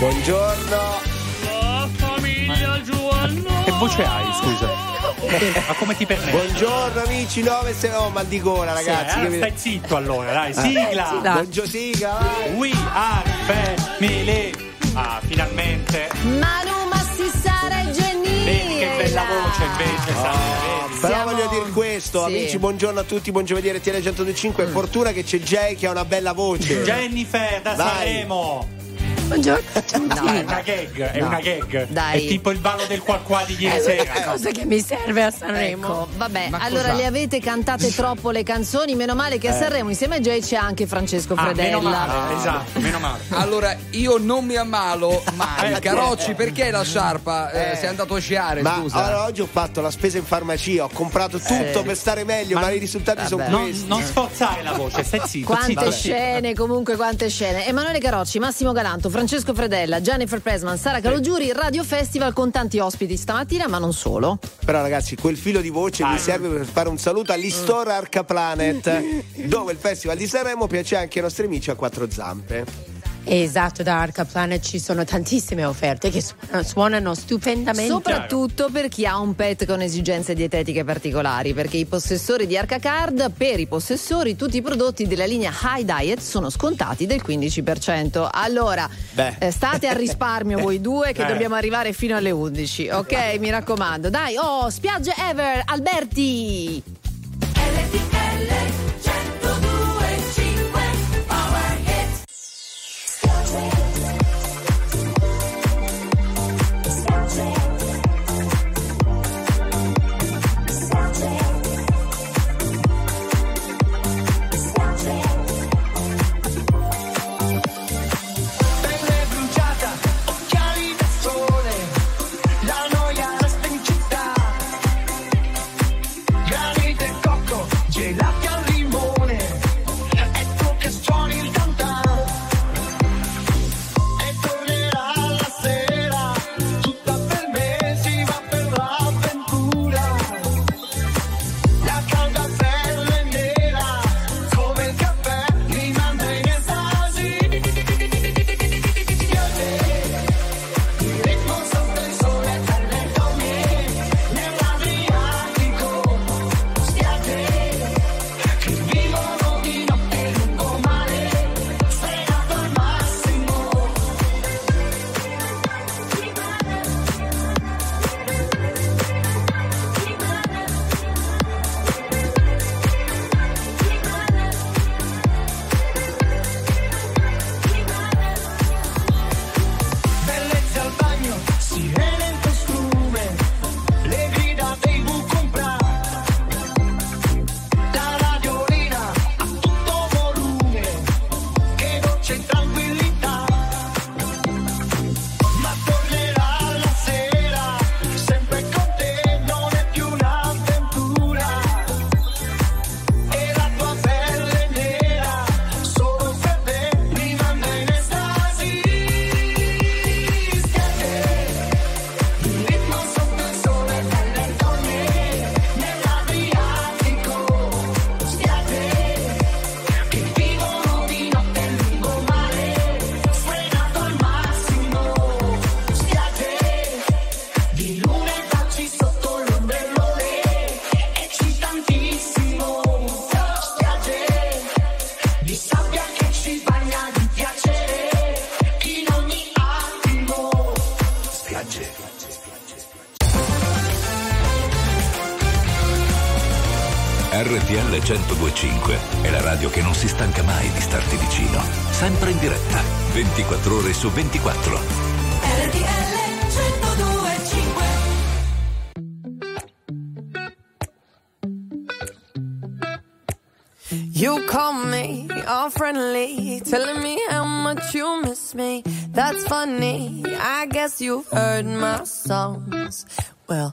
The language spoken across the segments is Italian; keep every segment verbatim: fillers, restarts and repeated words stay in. Buongiorno. La famiglia Giovanna. Che voce hai, scusa? Ma come ti permetti? Buongiorno amici, nove se no mal di gola ragazzi. Sì, eh, che... Stai zitto allora, dai, sigla. Ah, buongiorno sigla. We are family. Ah, finalmente. Manu Massissara e Gennini. Beh, che bella voce invece, oh, sai. Però siamo... voglio dire questo, sì. Amici, buongiorno a tutti, buon giovedì R T L centodue e cinque. Mm. Fortuna che c'è Jay che ha una bella voce. Jennifer da Sanremo. Buongiorno. No, è una gag, no. È una gag. Dai. È tipo il ballo del qua qua di ieri sera. È una cosa che mi serve a Sanremo. Ecco, vabbè, ma allora cosa? Le avete cantate troppo le canzoni, meno male che a eh. Sanremo insieme a Jay c'è anche Francesco ah, Fredella. Meno male, ah. Esatto, meno male. Allora, io non mi ammalo mai. Carocci, perché la sciarpa? Eh, eh. Sei andato a sciare, ma scusa. Allora, oggi ho fatto la spesa in farmacia, ho comprato tutto eh. per stare meglio, ma, ma i risultati vabbè. sono non, questi. Non sforzare la voce, stai zitto. Quante vabbè. scene, comunque quante scene. Emanuele Carocci, Massimo Galanto, Francesco Fredella, Jennifer Pressman, Sara Calogiuri, Radio Festival con tanti ospiti stamattina, ma non solo. Però ragazzi, quel filo di voce ah, mi serve per fare un saluto all'Istore Arcaplanet, dove il Festival di Sanremo piace anche ai nostri amici a quattro zampe. Esatto, da Arcaplanet ci sono tantissime offerte che suonano stupendamente, soprattutto per chi ha un pet con esigenze dietetiche particolari, perché i possessori di Arca Card, per i possessori tutti i prodotti della linea High Diet sono scontati del quindici per cento. Allora, eh, state al risparmio voi due che eh. dobbiamo arrivare fino alle undici, ok? Mi raccomando, dai, oh, spiagge ever, Alberti! R T L centodue e cinque è la radio che non si stanca mai di starti vicino, sempre in diretta, ventiquattro ore su ventiquattro. R T L centodue e cinque. You call me all friendly, telling me how much you miss me. That's funny, I guess you've heard my songs. Well,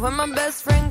When my best friend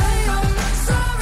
I'm sorry.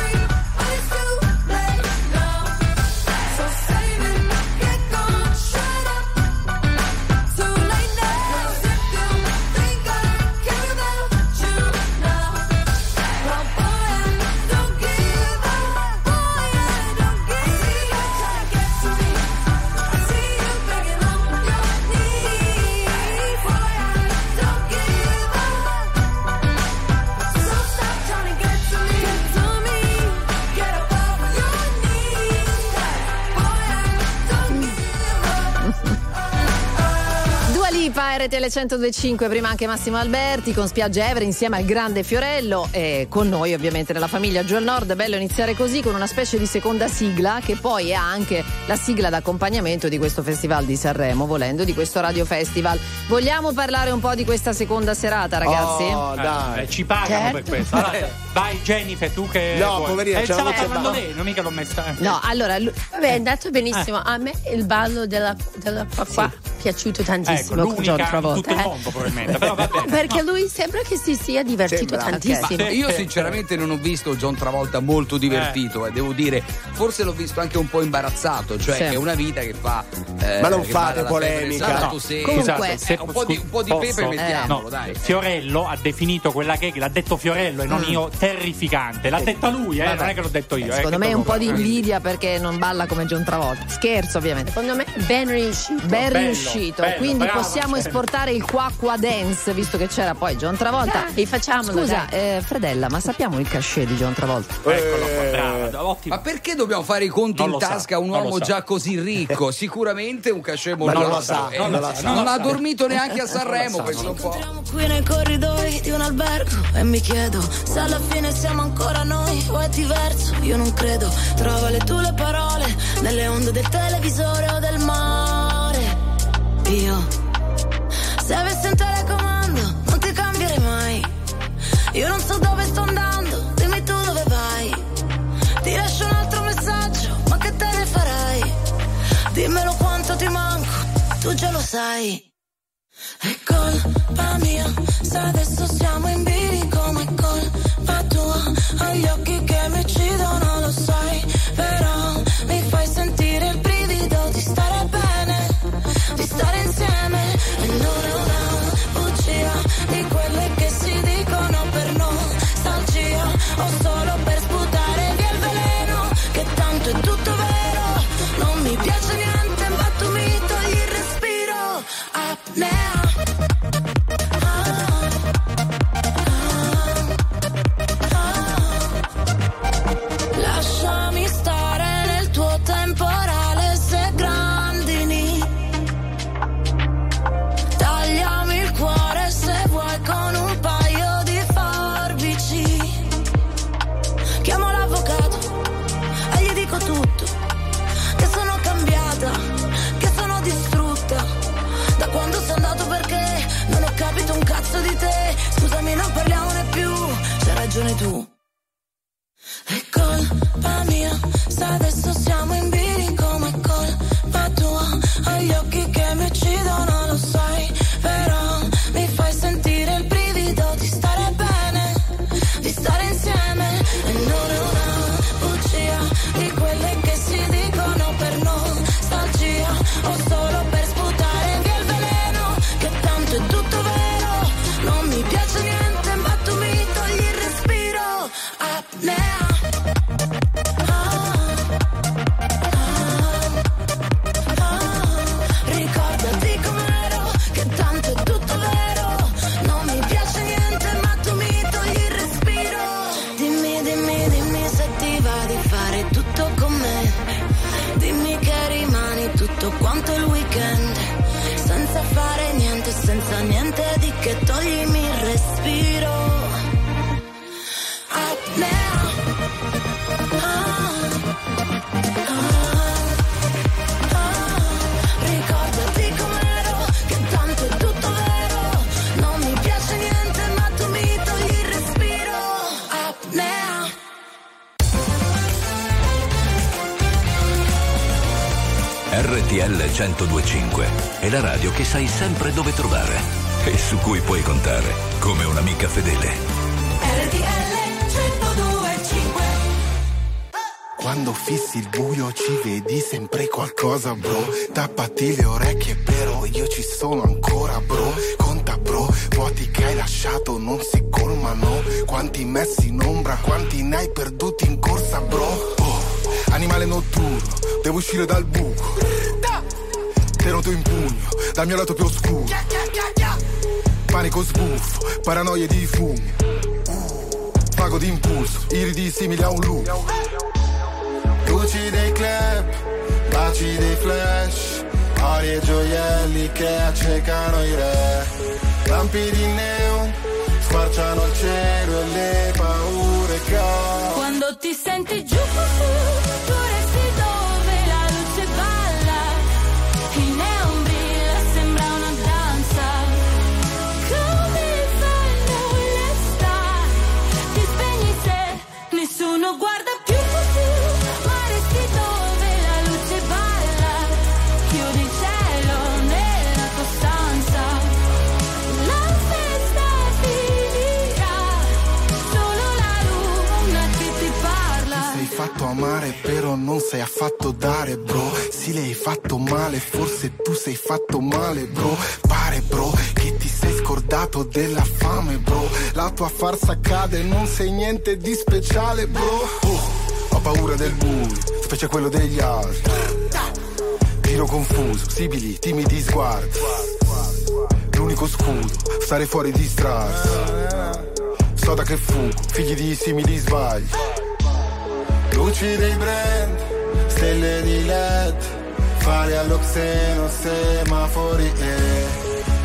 R T L centodue e cinque, prima anche Massimo Alberti con Spiaggia Evere insieme al grande Fiorello e con noi ovviamente nella famiglia Giù al Nord. Bello iniziare così con una specie di seconda sigla che poi è anche la sigla d'accompagnamento di questo Festival di Sanremo, volendo, di questo Radio Festival. Vogliamo parlare un po' di questa seconda serata, ragazzi? Oh, dai. Eh, ci pagano certo. Per questo. Allora, vai Jennifer, tu che No, vuoi. poverina, eh, ce stava parlando lei, non mica l'ho messa. No, allora, lui... Vabbè, è andato benissimo. Eh. A me il ballo della della papà sì. piaciuto tantissimo, ecco, con John Travolta, tutto il mondo, eh? probabilmente però va bene. Perché lui sembra che si sia divertito sembra, tantissimo. Okay. Io sinceramente non ho visto John Travolta molto divertito, eh. Eh, devo dire, forse l'ho visto anche un po' imbarazzato, cioè sì. Che è una vita che fa eh, ma non fate polemica, no, no. Comunque, scusate, se, un po' di, un po di pepe mettiamolo, eh. dai. Fiorello ha definito quella gag, l'ha detto Fiorello e non mm. io, terrificante. L'ha detta lui, eh, non è che l'ho detto io. Eh, secondo eh, me è un po' di invidia perché non balla come John Travolta. Scherzo ovviamente. Secondo me ben riuscito. Ben riuscito. Uscito, bello, quindi bravo, possiamo bello. esportare il qua qua dance, visto che c'era poi John Travolta. Dai, facciamolo, scusa, dai. Eh, Fredella, ma sappiamo il cachet di John Travolta? Eh, Eccolo qua, bravo, ottimo. Ma perché dobbiamo fare i conti non in tasca a un uomo sa. già così ricco? Sicuramente un cachet molto non lo sa, non, non, lo sa. non ha dormito neanche a Sanremo questo po'. Ci incontriamo qui nei corridoi di un albergo e mi chiedo se alla fine siamo ancora noi o è diverso. Io non credo. Trova le tue parole nelle onde del televisore o del mare. Io, se avessi un telecomando, non ti cambierei mai. Io non so dove sto andando, dimmi tu dove vai. Ti lascio un altro messaggio, ma che te ne farai? Dimmelo quanto ti manco, tu già lo sai. È colpa mia, se adesso siamo in bilico, ma è colpa tua. Hai gli occhi che mi uccidono, lo sai, però mi fai sentire il brivido di stare bene, di stare insieme. E non è una bugia di quelle che si dicono per nostalgia o solo per sputare via il veleno che tanto è duro. ragione tu. È colpa mia se adesso siamo in bilico, ma è colpa tua. Hai gli occhi che mi uccidono, lo sai, però mi fai sentire il brivido di stare bene, di stare insieme. E non è una bugia di quelle che si dicono per nostalgia o solo per sputare via il veleno, che tanto è tutto vero. Non mi piace niente, ma tu mi togli il respiro. Apnea. Quanto il weekend, senza fare niente, senza niente di che, toglimi il respiro. Apnea. Ah, ah, ah. Ricordati com'ero, che tanto è tutto vero. Non mi piace niente, ma tu mi togli il respiro. Apnea. R T L centodue e cinque è la radio che sai sempre dove trovare e su cui puoi contare come un'amica fedele. R T L centodue e cinque. Quando fissi il buio ci vedi sempre qualcosa, bro. Tappati le orecchie, però io ci sono ancora, bro. Conta, bro, vuoti che hai lasciato non si colmano. Quanti messi in ombra, quanti ne hai perduti in corsa, bro. Oh, animale notturno, devo uscire dal buco. Te noto in pugno, dal mio lato più oscuro. Panico sbuffo, paranoie di fumi. Pago di impulso, iridi simili a un lupo. Luci dei club, baci dei flash, ori e gioielli che accecano i re. Lampi di neon, squarciano il cielo e le paure che ho. Quando ti senti giù, tu resti dove la luce balla. Il neon brilla, sembra una danza. Come fanno le star? Ti spegni se nessuno guarda più. Ma resti dove la luce balla. Chiudi il cielo nella tua stanza. La festa finirà, solo la luna che ti parla. Ti sei fatto amare, però non sei affatto dare, bro. Sì, le hai fatto male, forse tu sei fatto male, bro. Pare, bro, che ti sei scordato della fame, bro. La tua farsa cade, non sei niente di speciale, bro. Oh, ho paura del buio, specie quello degli altri. Tiro confuso, sibili, timidi sguardi. L'unico scudo, stare fuori distrarsi. So da che fugo, figli di simili sbagli. Luci dei brand, stelle di led, fare allo xeno, semafori e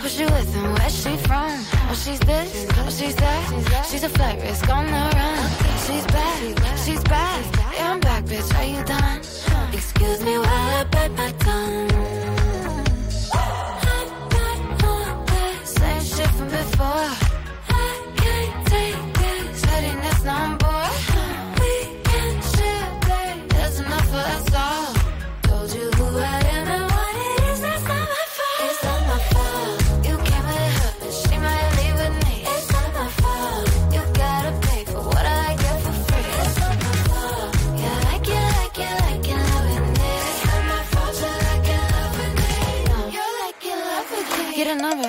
Who she with and where she from? Oh, she's this, oh, she's that. She's a flight risk on the run. She's back, she's back. Yeah, I'm back, bitch, are you done? Excuse me while I bite my tongue. I'm not on that same shit from before. I can't take this pettiness no more. We can share, babe, there's enough for us all. Told you who I am and what it is. Get a number,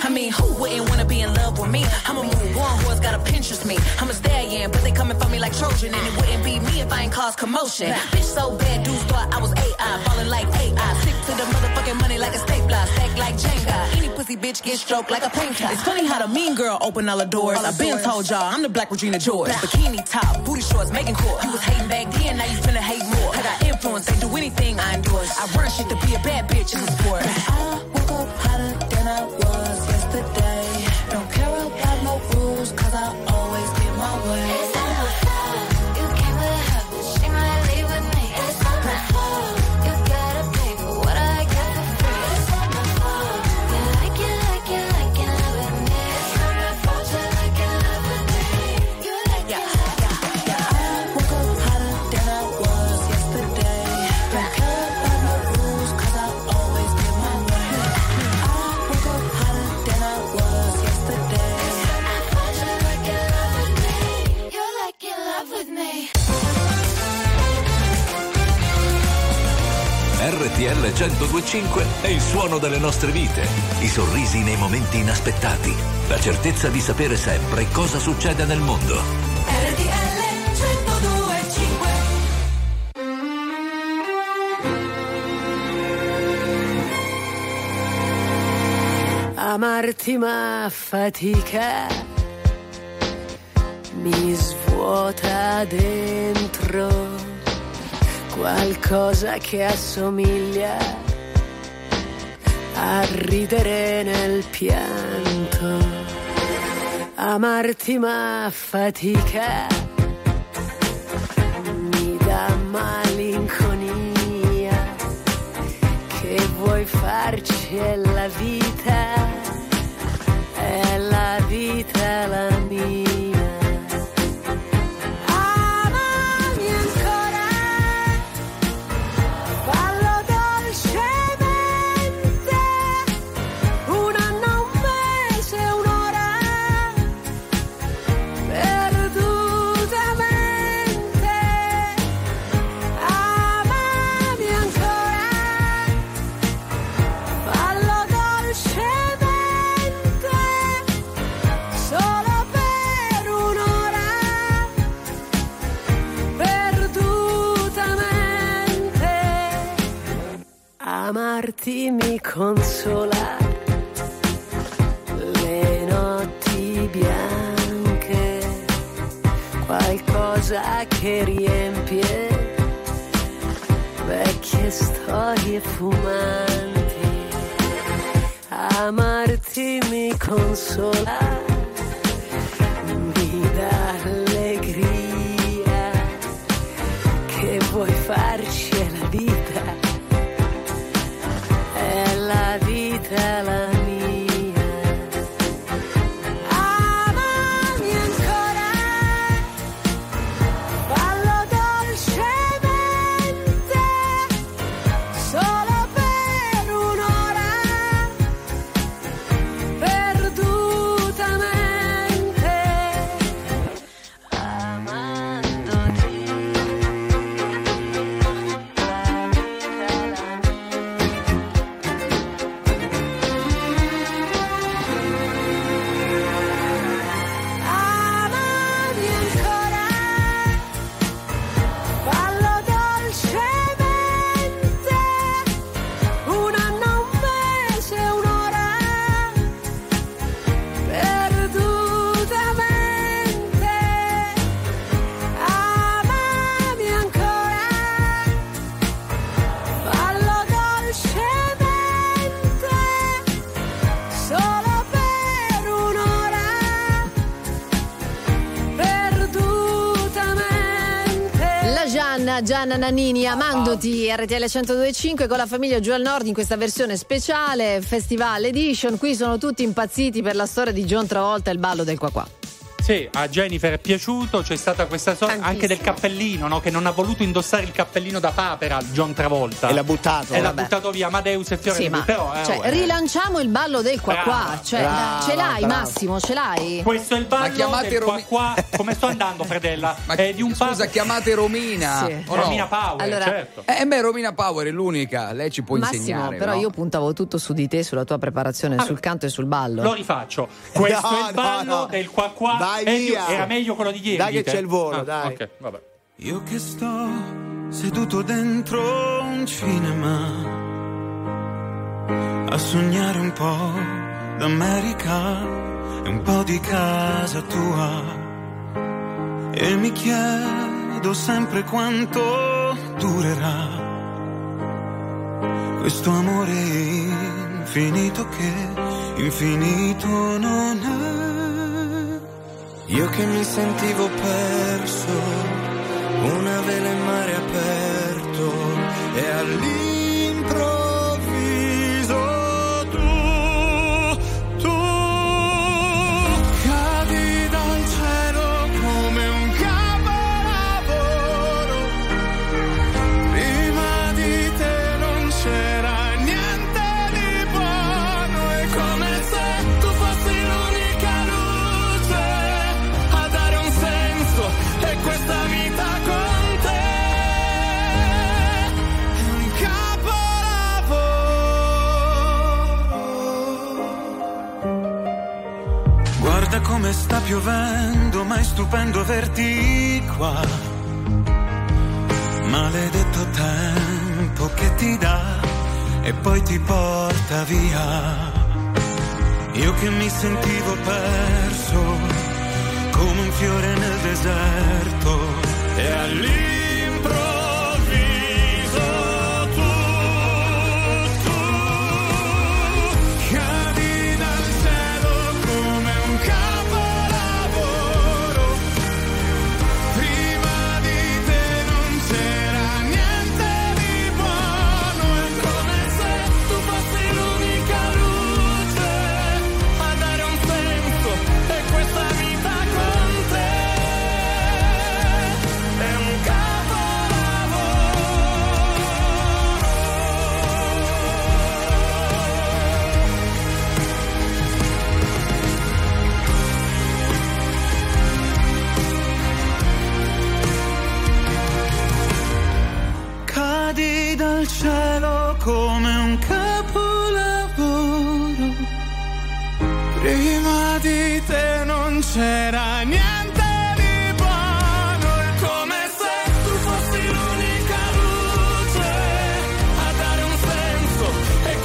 I mean, who wouldn't wanna be in love with me? I'ma move on, who's gotta Pinterest me? I'm a stallion, but they coming for me like Trojan. And it wouldn't be me if I ain't caused commotion. Nah. Bitch so bad, dudes thought I was A I. Falling like A I, stick to the motherfucking money like a stapler. Stack like Jenga. Any pussy bitch get stroked like a painter. It's funny how the mean girl open all the doors. All I've been told y'all, I'm the black Regina George. Black. Bikini top, booty shorts, making court. You was hating back then, now you finna hate more. I got influence, they do anything I endorse. I run shit to be a bad bitch in the sport. I woke up hotter than I was. Yesterday, don't care about no rules, cause I always get my way. It's not my fault, you came with her, but she might leave with me. It's not my fault, you gotta pay for what I got for free. It's not my fault, you like it, like it, like it, loving it. It's not my fault, you like it, loving it. You like it, like it, like it. I woke up hotter than I was yesterday. Don't care about no rules, cause I always get my way. I woke up hotter than I was yesterday. I thought you like in love with me. You're like in love with me. R T L cento due e cinque è il suono delle nostre vite. I sorrisi nei momenti inaspettati. La certezza di sapere sempre cosa succede nel mondo. R T L cento due e cinque. Amarti ma fatica mi svuota dentro qualcosa che assomiglia a ridere nel pianto. Amarti ma fatica mi dà malinconia che vuoi farci è la vita. È la vita la mia. Amami ancora, fallo dolcemente. Un anno, un mese, un'ora, perdutamente. Amami vederti mi consola le notti bianche, qualcosa che riempie vecchie storie fumanti. Amarti mi consola, mi dà allegria, che vuoi farci è la vita. È la vita la mia. Amami ancora, fallo dolcemente, solo per un'ora, perdutamente, amandoti. La vita la mia. Gianna Nannini, amandoti, R T L centodue e cinque con la famiglia giù al nord in questa versione speciale Festival Edition. Qui sono tutti impazziti per la storia di John Travolta e il ballo del qua qua. Sì, a Jennifer è piaciuto, c'è stata questa storia anche del cappellino, no? Che non ha voluto indossare il cappellino da papera John Travolta. E l'ha buttato. E l'ha vabbè. buttato via Amadeus e Fiorello. Sì, ma però, eh, cioè, oh, eh. rilanciamo il ballo del qua brava, qua. Cioè, brava, ce l'hai brava. Massimo, ce l'hai? Questo è il ballo del Romi... qua qua. Come sto andando, fratella? Ma è di un scusa, papo... chiamate Romina. Sì. Oh, no. Romina Power, allora, certo. Eh beh, Romina Power è l'unica, lei ci può Massimo, insegnare. Massimo, però no? Io puntavo tutto su di te, sulla tua preparazione, allora, sul canto e sul ballo. Lo rifaccio. Questo no, è il ballo no, no. del qua qua. Dai, era meglio quello di ieri. Dai che c'è il volo, ah, dai. Okay, vabbè. Io che sto seduto dentro un cinema a sognare un po' d'America e un po' di casa tua, e mi chiedo sempre quanto durerà questo amore infinito che infinito non è. Io che mi sentivo perso, una vela in mare aperto, e all'improvviso tu, tu cadi dal cielo come un capolavoro, prima di te non c'era niente di buono, è come se tu fossi l'unica luce a dare un senso e questa vita con te è un capolavoro. Guarda come sta piovendo, ma è stupendo averti qua, maledetto tempo che ti dà e poi ti porta via. Io che mi sentivo perso come un fiore nel deserto, e all'improvviso tu, tu cadi dal cielo come un capolavoro, prima di te non c'era niente di buono, è come se tu fossi l'unica luce a dare un senso e questa vita con te è un capolavoro. Cadi dal cielo come un capolavoro, prima di te non c'era niente di buono, è come se tu fossi l'unica luce a dare un senso e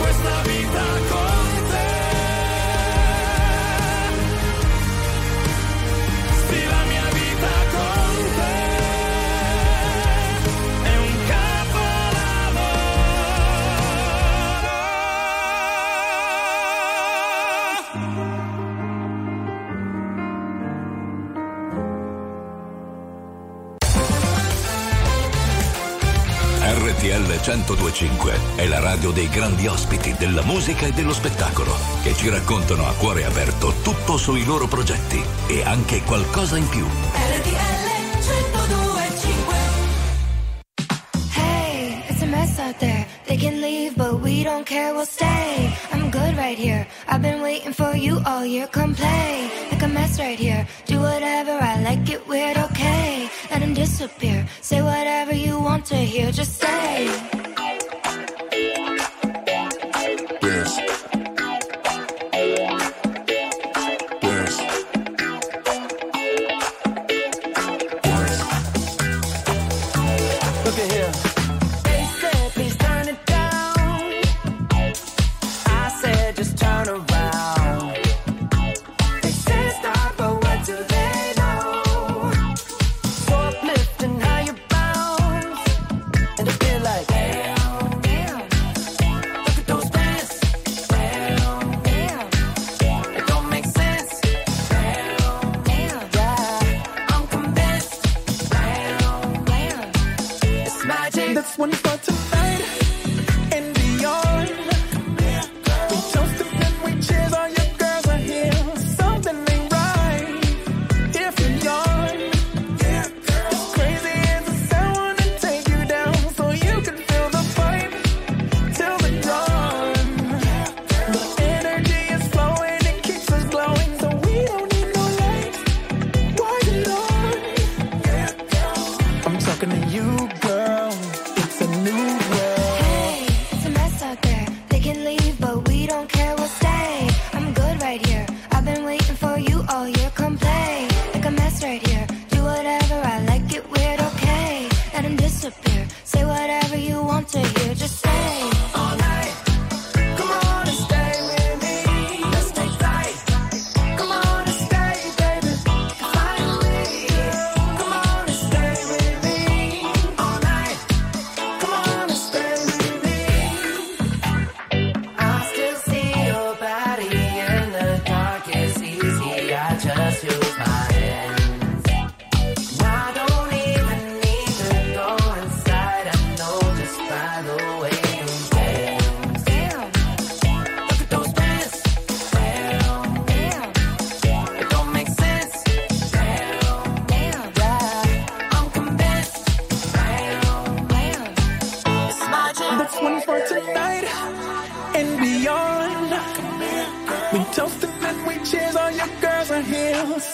R T L centodue e cinque è la radio dei grandi ospiti della musica e dello spettacolo, che ci raccontano a cuore aperto tutto sui loro progetti e anche qualcosa in più. R T L centodue e cinque. Hey, it's a mess out there. They can leave, but we don't care, we'll stay. I'm good right here. I've been waiting for you all year. Come play. Like a mess right here. Do whatever, I like it weird, okay. Let him disappear. Say whatever you want to hear, just say. Dance. Dance. Dance. Look at here. They said, please turn it down. I said, just turn around. When you start to fade and beyond, we toast it and we cheers. All your girls are here.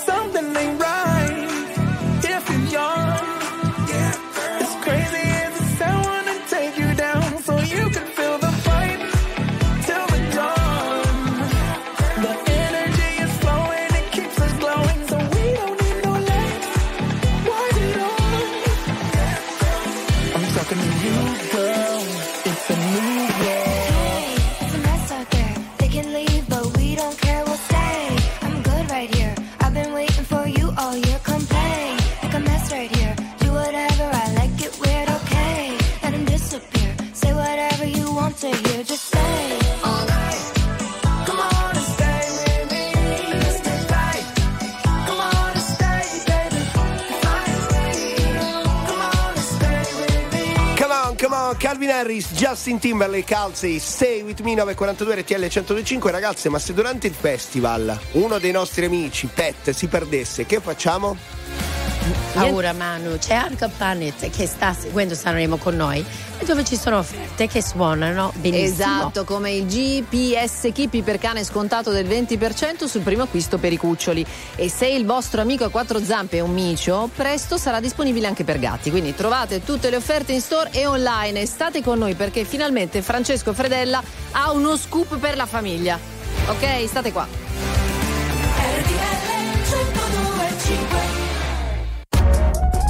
Something ain't right if you're young. It's crazy as it sounds to take you down, so you can feel the vibe till the dawn. The energy is flowing, it keeps us glowing, so we don't need no lights. Why it on? I'm talking to you. Justin Timberlake, Calzi, Stay With Me, nove e quarantadue R T L centodue e cinque. Ragazze, ma se durante il festival uno dei nostri amici, Pet, si perdesse, che facciamo? Paura, Manu, c'è Arcaplanet che sta seguendo Sanremo con noi, e dove ci sono offerte che suonano benissimo. Esatto, come il G P S Kippy per cane scontato del venti per cento sul primo acquisto per i cuccioli. E se il vostro amico a quattro zampe è un micio, presto sarà disponibile anche per gatti. Quindi trovate tutte le offerte in store e online. E state con noi perché finalmente Francesco Fredella ha uno scoop per la famiglia. Ok, state qua.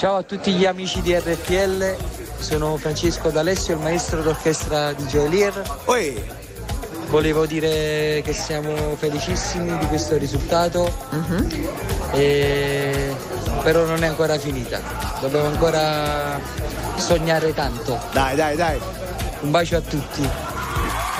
Ciao a tutti gli amici di R T L, sono Francesco D'Alessio, il maestro d'orchestra di Geolier. Oi. Volevo dire che siamo felicissimi di questo risultato, uh-huh. e... però non è ancora finita, dobbiamo ancora sognare tanto. Dai, dai, dai. Un bacio a tutti.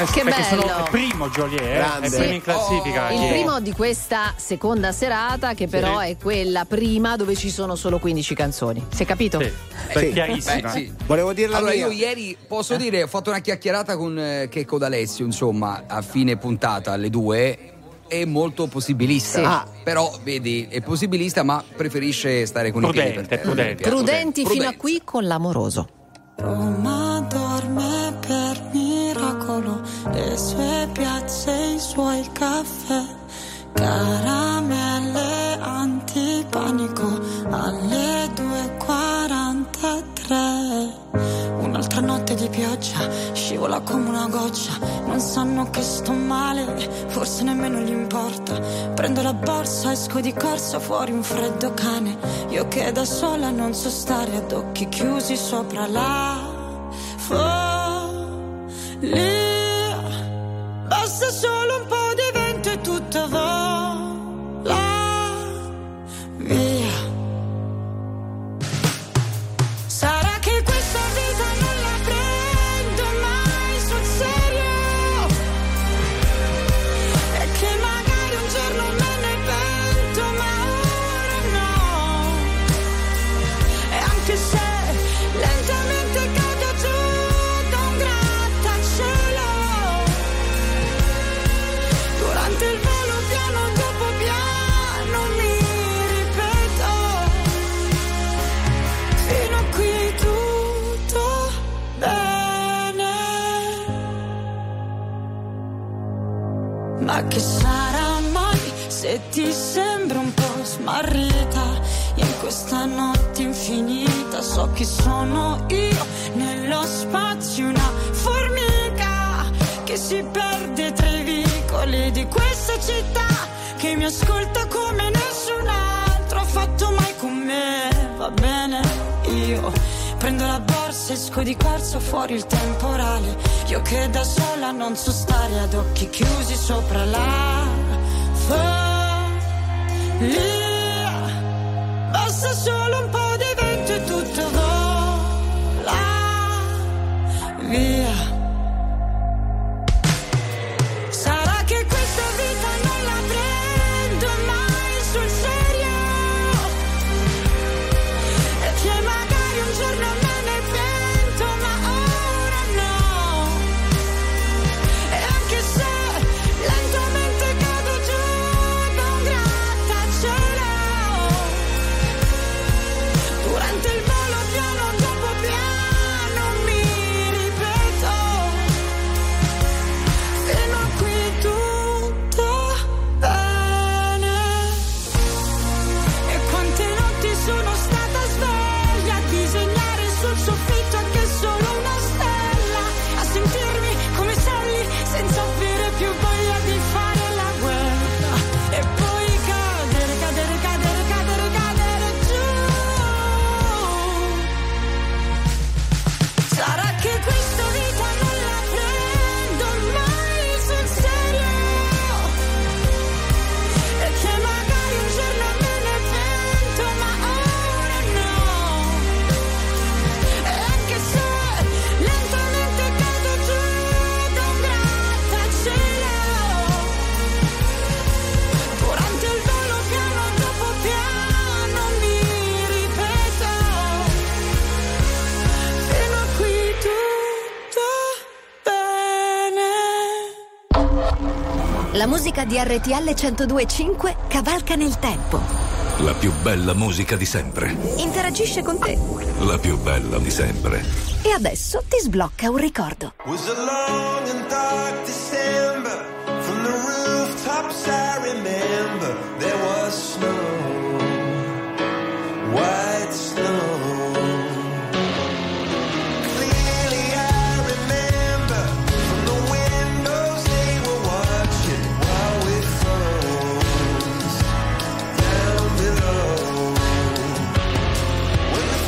Che perché bello. Sono il primo Geolier, è il primo in classifica. Oh, il yeah. primo di questa seconda serata, che però sì. è quella prima dove ci sono solo quindici canzoni. Si è capito? Sì. Sì. È chiarissima. Beh, sì. Volevo dirla allora mia. Io ieri, posso eh? dire, ho fatto una chiacchierata con eh, Checco D'Alessio, insomma, a fine puntata alle due. È molto possibilista, sì. ah, però vedi, è possibilista, ma preferisce stare con prudente, i piedi per terra. Prudente. Prudenti prudente. Fino a qui con l'amoroso. Roma dorme per miracolo, le sue piazze, i suoi caffè, caramelle antipanico, alle due e quarantatré. Un'altra notte di pioggia, scivola come una goccia, non sanno che sto male, forse nemmeno gli importa. Prendo la borsa, esco di corsa, fuori un freddo cane, io che da sola non so stare, ad occhi chiusi sopra la follia. Basta solo un po' di vento e tutto vola via. Sarà che questa vita non la prendo mai sul serio, e che magari un giorno me ne pento, ma ora no. E anche se lentamente cado giù da un grattacielo, durante il volo piano dopo piano mi ripeto, fino a qui tutto bene. Ma che sarà mai se ti sembro un po' smarrita? In questa notte infinita so chi sono io, nello spazio una formica che si perde tra i vicoli di questa città, che mi ascolta come nessun altro ha fatto mai con me. Va bene, io prendo la borsa, esco di corsa, fuori il temporale, io che da sola non so stare, ad occhi chiusi sopra la follia. Basta solo un po' di vento e tutto vola via. Sarà che questa vita non la prendo mai sul serio, e che magari un giorno me ne pento, ma ora no. E anche se lentamente cado giù da un grattacielo, il volo piano dopo piano mi ripeto, fino a qui tutto bene. E quante notti sono stata sveglia a disegnare sul soffitto anche solo una stella, a sentirmi come Sally senza avere più voglia di fare la guerra, e poi cadere, cadere, cadere, cadere, cadere giù. Sarà che questa vita non la prendo mai sul serio, e che magari un giorno me ne pento, ma ora no. E anche se lentamente cado giù da un grattacielo, durante il volo piano dopo piano mi ripeto, fino a qui tutto bene. La musica di R T L centodue e cinque cavalca nel tempo. La più bella musica di sempre. Interagisce con te. La più bella di sempre. E adesso ti sblocca un ricordo. Was a long and dark December, from the rooftops I remember there was snow, white snow. Clearly I remember, from the windows they were watching while we froze down below. When the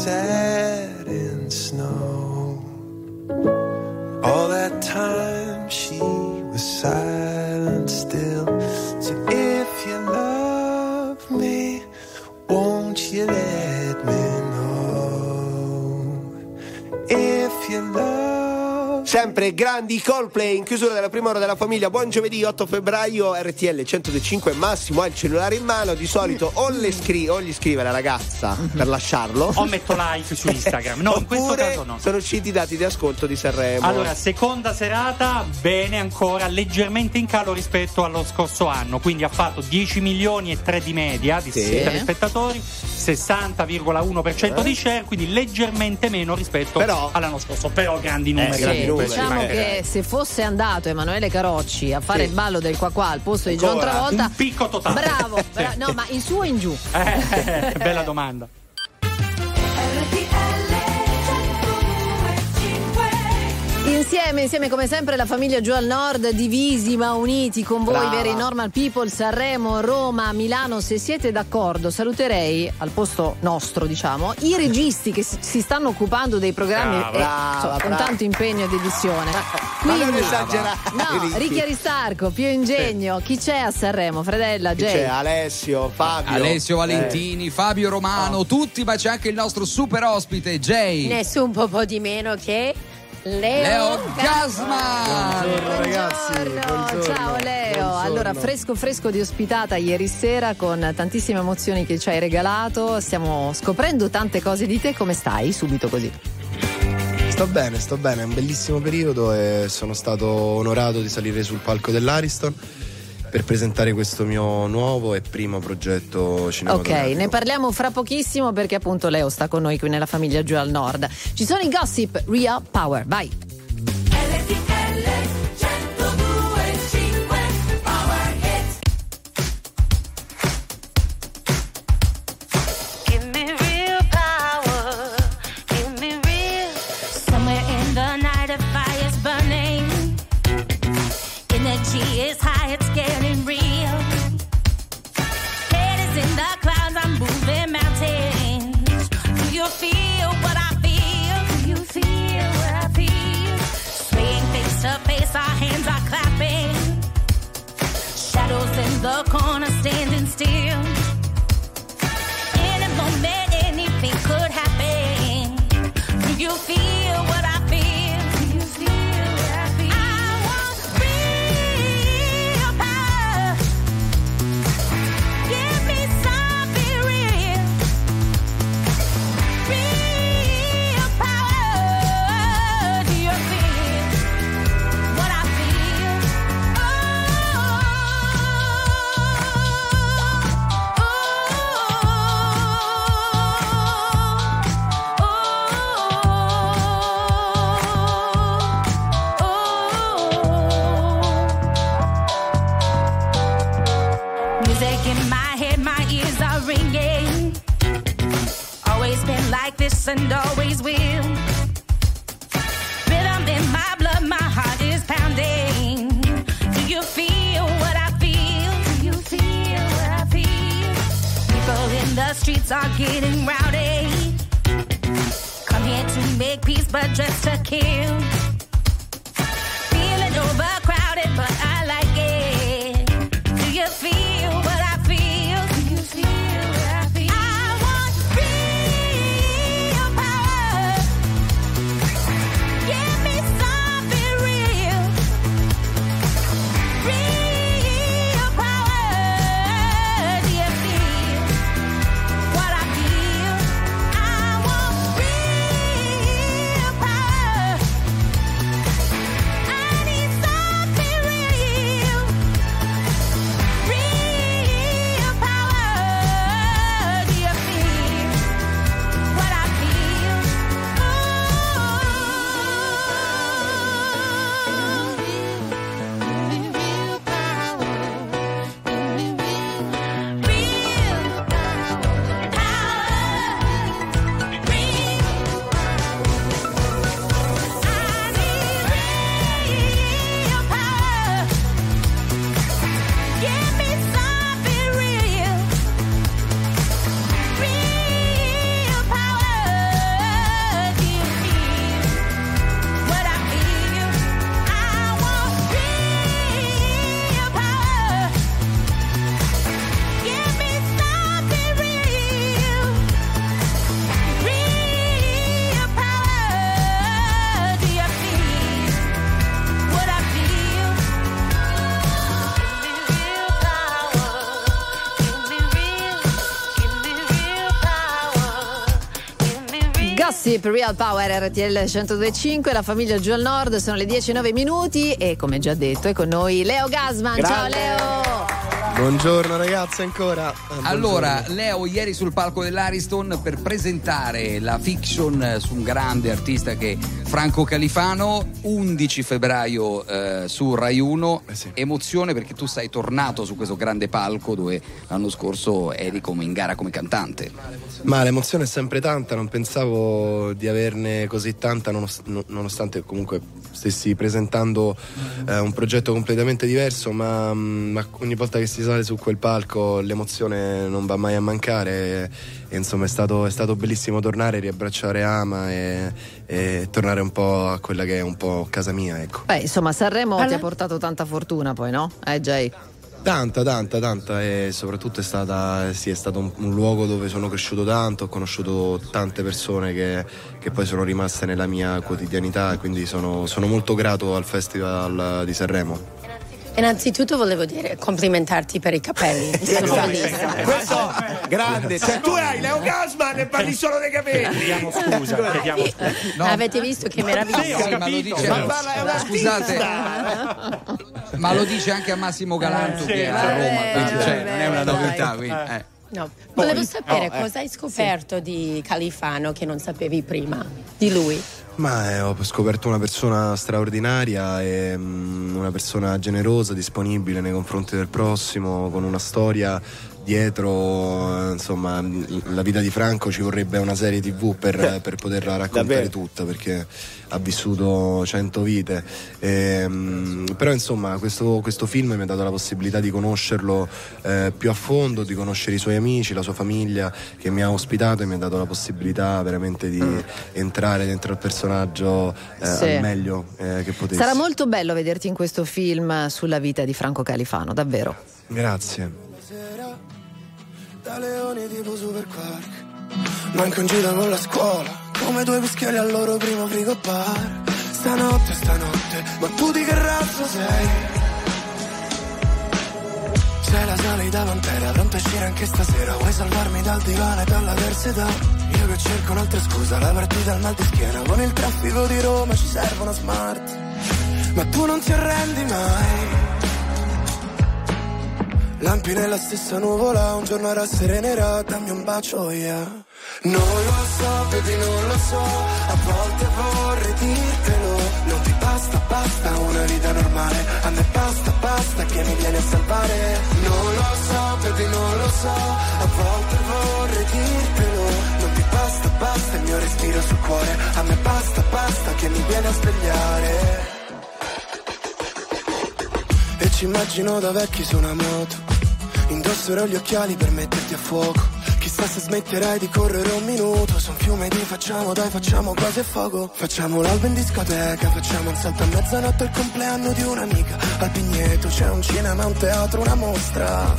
sad and snow. All that time she was silent still. So if you love me, won't you let me know? If you love. Sempre grandi Coldplay in chiusura della prima ora della famiglia. Buon giovedì otto febbraio, R T L centodue e cinque. Massimo ha il cellulare in mano. Di solito o, le scri- o gli scrive la ragazza per lasciarlo, o metto like su Instagram. No, in questo caso no. Sono usciti i dati di ascolto di Sanremo. Allora, seconda serata, bene ancora, leggermente in calo rispetto allo scorso anno. Quindi ha fatto dieci milioni e tre di media di sì. telespettatori, sessanta virgola uno per cento eh. di share, quindi leggermente meno rispetto però, all'anno scorso. Però grandi numeri. Eh, sì. grandi numeri. Diciamo che se fosse andato Emanuele Carocci a fare sì. il ballo del qua qua al posto di John Travolta, un picco totale. Bravo, bra- no, ma in su o in giù? Eh, bella domanda. Insieme, insieme come sempre la famiglia giù al nord, divisi ma uniti con voi. Brava. Veri normal people, Sanremo, Roma, Milano. Se siete d'accordo saluterei al posto nostro, diciamo, i registi che si stanno occupando dei programmi brava, eh, brava, so, con tanto impegno ed edizione. Quindi, ma non esagerate. No, Ricchi Aristarco, Pio Ingegno, sì. chi c'è a Sanremo? Fredella, Jay. C'è Alessio, Fabio. Alessio Valentini, eh. Fabio Romano, oh. tutti, ma c'è anche il nostro super ospite, Jay. Nessun po' di meno che... Leo, Leo Gassmann. Buongiorno ragazzi, buongiorno. Ciao Leo, buongiorno. Allora fresco fresco di ospitata ieri sera con tantissime emozioni che ci hai regalato. Stiamo scoprendo tante cose di te, come stai? Subito così. Sto bene, sto bene, è un bellissimo periodo e sono stato onorato di salire sul palco dell'Ariston per presentare questo mio nuovo e primo progetto cinematografico. Ok, ne parliamo fra pochissimo perché appunto Leo sta con noi qui nella famiglia giù al nord. Ci sono i gossip, Real Power, vai! The corner standing still. Any moment, anything could happen. Do you feel what I feel? Do you feel what I feel? I want real power. Give me something real. Real power. Do you feel what I feel? Oh. And always will. Rhythm in my blood, my heart is pounding. Do you feel what I feel? Do you feel what I feel? People in the streets are getting rowdy. Come here to make peace, but just to kill. Feeling overcrowded, but I like it. Do you feel what I feel? Do you feel what I feel? I want free. Real Gossip, Real Power, R T L centodue e cinque, la famiglia giù al nord, sono le dieci e nove minuti e come già detto è con noi Leo Gassmann. Grande. Ciao Leo! Buongiorno ragazzi ancora. Buongiorno. Allora Leo, ieri sul palco dell'Ariston per presentare la fiction su un grande artista che è Franco Califano, undici febbraio eh, su Rai uno, eh sì. Emozione perché tu sei tornato su questo grande palco dove l'anno scorso eri come in gara come cantante. Ma l'emozione è sempre tanta, non pensavo di averne così tanta nonost- nonostante comunque stessi presentando eh, un progetto completamente diverso, ma, ma ogni volta che si sale su quel palco l'emozione non va mai a mancare e, e insomma è stato, è stato bellissimo tornare, riabbracciare Ama e, e tornare un po' a quella che è un po' casa mia, ecco. Beh, insomma Sanremo allora ti ha portato tanta fortuna poi, no? Eh Jay? Tanta, tanta, tanta e soprattutto è stata, sì, è stato un, un luogo dove sono cresciuto tanto, ho conosciuto tante persone che, che poi sono rimaste nella mia quotidianità e quindi sono, sono molto grato al Festival di Sanremo. Innanzitutto volevo dire complimentarti per i capelli. Sono bellissima. Questo grande. Cioè, tu hai Leo Gassmann e parli solo dei capelli. Chiediamo scusa. Chiediamo scusa. No. Avete visto che meraviglia? Sì, ho capito. Ma lo dice, ma è una scusate. Ma lo dice anche a Massimo Galanto eh, sì, che è a Roma, quindi cioè, non è una novità qui. Eh. No. Volevo sapere no, eh. cosa hai scoperto sì. di Califano che non sapevi prima di lui. Ma eh, ho scoperto una persona straordinaria, e, um, una persona generosa, disponibile nei confronti del prossimo, con una storia dietro, insomma, la vita di Franco ci vorrebbe una serie tivù per, per poterla raccontare davvero tutta, perché ha vissuto cento vite e, però insomma questo, questo film mi ha dato la possibilità di conoscerlo eh, più a fondo, di conoscere i suoi amici, la sua famiglia che mi ha ospitato e mi ha dato la possibilità veramente di mm. entrare dentro il personaggio eh, sì. al meglio eh, che potessi. Sarà molto bello vederti in questo film sulla vita di Franco Califano, davvero. Grazie. Da leone tipo Super Quark, manco in giro con la scuola, come due pischelli al loro primo frigo bar. Stanotte, stanotte, ma tu di che razza sei? C'è la sala da Pantera, pronto a uscire anche stasera. Vuoi salvarmi dal divano e dalla terza? Io che cerco un'altra scusa, la partita al mal di schiena. Con il traffico di Roma ci serve una smart, ma tu non ti arrendi mai. Lampi nella stessa nuvola, un giorno rasserenerà, dammi un bacio, yeah. Non lo so, baby, non lo so, a volte vorrei dirtelo. Non ti basta, basta una vita normale, a me basta, basta che mi vieni a salvare. Non lo so, baby, non lo so, a volte vorrei dirtelo. Non ti basta, basta il mio respiro sul cuore, a me basta, basta che mi vieni a svegliare. E ci immagino da vecchi su una moto, indosserò gli occhiali per metterti a fuoco. Chissà se smetterai di correre un minuto su un fiume di facciamo, dai facciamo cose a fuoco. Facciamo l'alba in discoteca, facciamo un salto a mezzanotte al compleanno di un'amica. Al Pigneto c'è un cinema, un teatro, una mostra,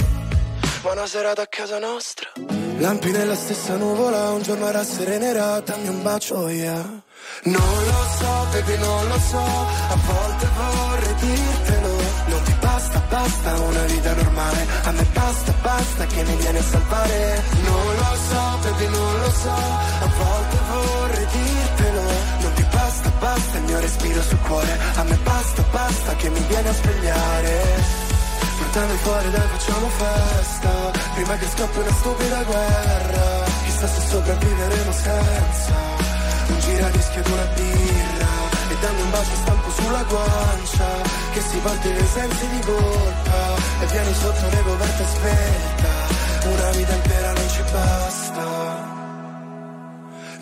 ma una serata a casa nostra. Lampi nella stessa nuvola, un giorno rasserenerà, dammi un bacio, yeah. Non lo so, baby, non lo so, a volte vorrei dirtelo. Non ti basta, basta una vita normale, a me basta, basta che mi vieni a salvare. Non lo so, baby, non lo so, a volte vorrei dirtelo. Non ti basta, basta il mio respiro sul cuore, a me basta, basta che mi vieni a svegliare. Portami fuori, dai facciamo festa, prima che scoppi una stupida guerra. Chissà se sopravviveremo senza un giradischi di una birra. E dammi un bacio stampo sulla guancia, che si parte dei sensi di colpa. E vieni sotto le coperte svelta, una vita intera non ci basta.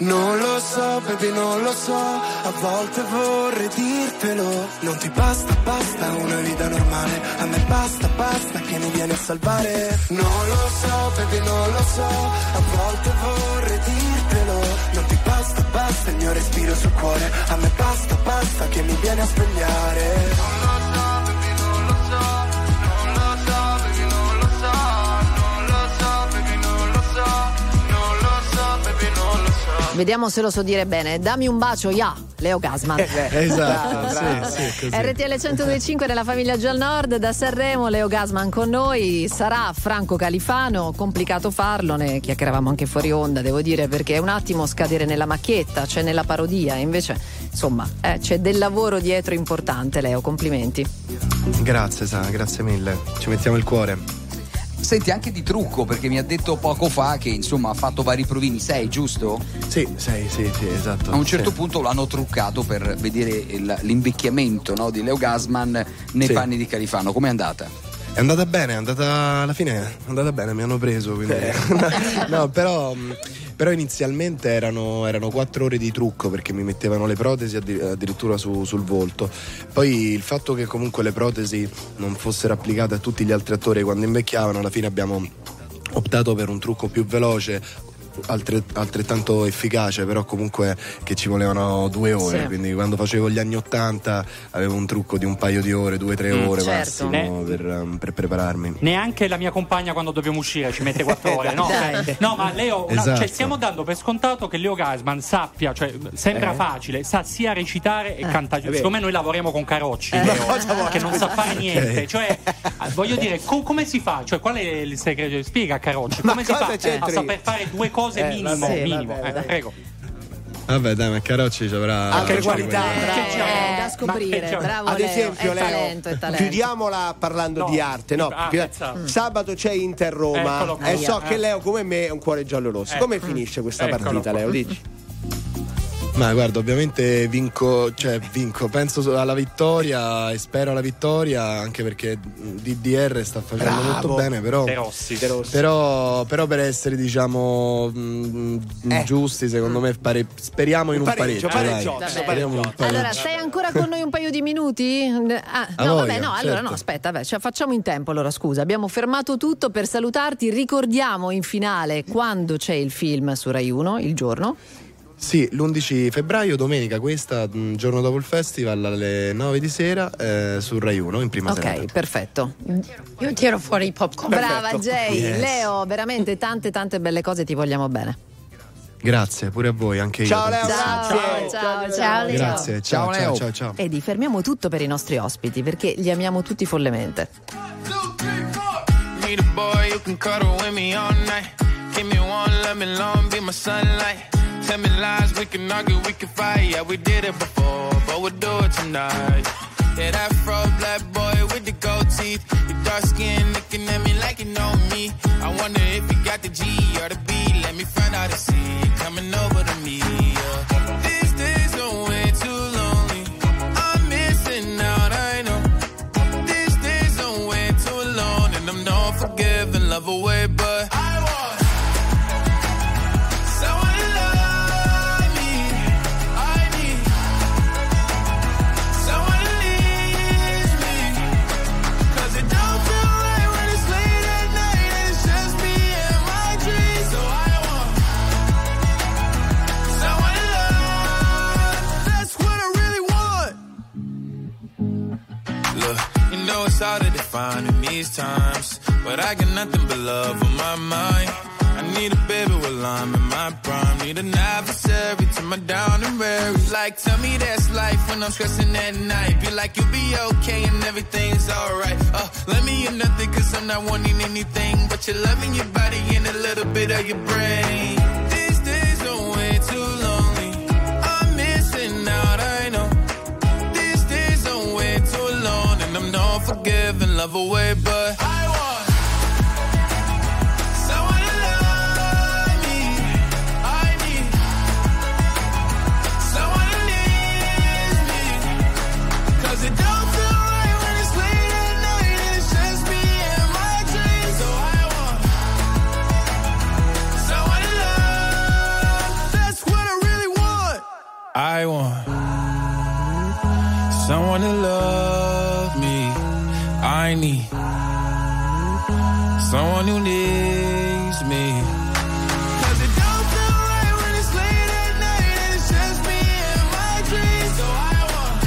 Non lo so, baby, non lo so, a volte vorrei dirtelo. Non ti basta, basta una vita normale, a me basta, basta che mi vieni a salvare. Non lo so, baby, non lo so, a volte vorrei dirtelo. Non ti basta, basta il mio respiro sul cuore, a me basta, basta che mi vieni a svegliare. Vediamo se lo so dire bene. Dammi un bacio, ya. Yeah. Leo Gassmann. Eh, esatto, bravo, sì, sì, così. R T L centodue e cinque della famiglia Gial Nord, da Sanremo, Leo Gassmann con noi, sarà Franco Califano, complicato farlo, ne chiacchieravamo anche fuori onda, devo dire, perché è un attimo scadere nella macchietta, cioè nella parodia, invece insomma eh, c'è del lavoro dietro importante. Leo, complimenti. Grazie, Sa, grazie mille, ci mettiamo il cuore. Senti, anche di trucco, perché mi ha detto poco fa che insomma ha fatto vari provini, sei giusto? Sì, sei, sì, sì, esatto. A un certo sì. punto l'hanno truccato per vedere il, l'invecchiamento, no, di Leo Gassmann nei sì. panni di Califano. Com'è andata? È andata bene, è andata alla fine, è andata bene, mi hanno preso, quindi eh. no, però, però inizialmente erano, erano quattro ore di trucco, perché mi mettevano le protesi addirittura su, sul volto. Poi il fatto che comunque le protesi non fossero applicate a tutti gli altri attori quando invecchiavano, alla fine abbiamo optato per un trucco più veloce, altrettanto efficace, però comunque che ci volevano due ore, sì. quindi quando facevo gli anni ottanta avevo un trucco di un paio di ore, due tre mm, ore certo. massimo, ne... per, um, per prepararmi. Neanche la mia compagna quando dobbiamo uscire ci mette quattro ore, no? Dai. No, ma Leo, esatto. no, cioè, stiamo dando per scontato che Leo Gassmann sappia, cioè sembra eh. facile, sa sia recitare e eh. cantare. Secondo me noi lavoriamo con Carocci, eh. Leo, eh. che non sa fare niente, okay. cioè voglio dire, co- come si fa? Cioè, qual è il segreto? Spiega a Carocci, come ma si fa c'entri? a saper fare due cose? Eh, minimo, vabbè, minimo. Vabbè, eh, dai. Prego. Vabbè, dai, ma Carocci ci avrà anche qualità, eh, eh, da scoprire. Bravo, ad esempio, Leo, talento, talento. Chiudiamola parlando no. di arte. No, ah, mm. sabato c'è Inter Roma e eh, so eh. che Leo come me è un cuore giallo rosso. Eh. Come mm. finisce questa Eccolo partita, qua. Leo? Dici? Ma guarda, ovviamente vinco, cioè vinco, penso alla vittoria e spero alla vittoria, anche perché D D R sta facendo Bravo. molto bene, però De Rossi, De Rossi. Però, però per essere, diciamo, mh, eh. giusti, secondo me pare, speriamo in un pareggio, un pareggio, pareggio, pareggio. Un pareggio. Allora, sei ancora con noi un paio di minuti? Ah, no, voglia, vabbè, no, certo. allora no, aspetta, vabbè, cioè, facciamo in tempo, allora scusa, abbiamo fermato tutto per salutarti, ricordiamo in finale quando c'è il film su Rai uno, il giorno. Sì, l'undici febbraio, domenica questa, giorno dopo il festival, alle nove di sera, eh, su Rai uno, in prima serata. Ok, perfetto. Io tiro fuori i popcorn. Brava, Jay. Yes. Leo, veramente tante tante belle cose, ti vogliamo bene. Grazie, pure a voi, anche ciao, io. Leo, ciao, Leo. Ciao, ciao, ciao, Leo. Grazie, ciao, ciao, Leo. ciao, ciao. E di fermiamo tutto per i nostri ospiti, perché li amiamo tutti follemente. Need a boy you can cuddle with me all night. Give me one, let me long, be my sunlight. Tell me lies, we can argue, we can fight. Yeah, we did it before, but we'll do it tonight. Yeah, that fro black boy with the gold teeth. Your dark skin looking at me like you know me. I wonder if you got the G or the B. Let me find out and see you coming over to me. Yeah. These days are way too lonely. I'm missing out, I know. These days are way too long. And I'm not forgiving, love away, but I want someone to love. I know it's hard to define in these times, but I got nothing but love on my mind. I need a baby while I'm in my prime. Need an adversary to my down and weary. Like, tell me that's life when I'm stressing at night. Be like, you'll be okay and everything's alright. Uh, let me in nothing cause I'm not wanting anything, but you're loving your body and a little bit of your brain. These days are way too lonely. I'm missing out, I know. These days are way too long. And I'm not forgiving, love away, but I want someone to love me. I need someone to need me. Cause it don't feel right when it's late at night. And it's just me and my dreams. So I want someone to love. That's what I really want. I want someone to love. I need someone who needs me. Cause it don't feel right when it's late at night. And it's just me and my dreams. So I want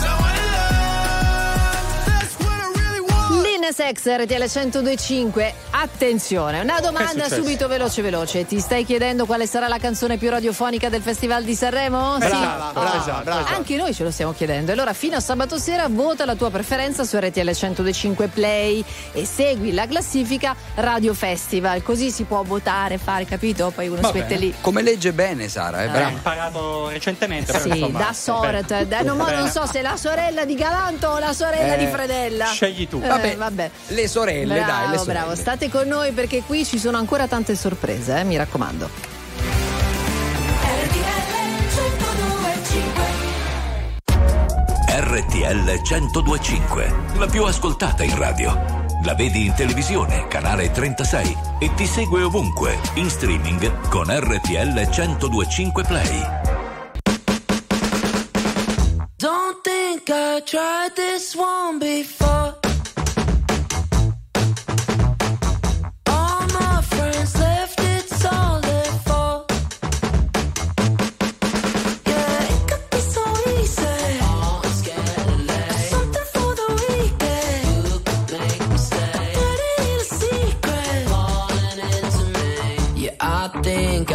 someone to love. That's what I really want. L'Ines è ex R T L centodue e cinque. Attenzione, una domanda subito veloce veloce. Ti stai chiedendo quale sarà la canzone più radiofonica del Festival di Sanremo? Brava, sì. brava, oh. brava, brava. Anche noi ce lo stiamo chiedendo. Allora fino a sabato sera vota la tua preferenza su R T L centodue e cinque Play e segui la classifica Radio Festival, così si può votare, fare, capito? Poi uno spette lì. Come legge bene Sara, è eh, brava. Imparato recentemente, però, sì, insomma, da Soret, da, non, non so se la sorella di Galanto o la sorella eh, di Fredella. Scegli tu. Eh, vabbè, vabbè. Le sorelle, bravo, dai, le sorelle. Bravo, state con noi perché qui ci sono ancora tante sorprese, eh, mi raccomando. R T L centodue e cinque, la più ascoltata in radio. La vedi in televisione, canale trentasei, e ti segue ovunque, in streaming con R T L centodue e cinque Play. Don't think I tried this one before. All my friends left, it's all their fault. I think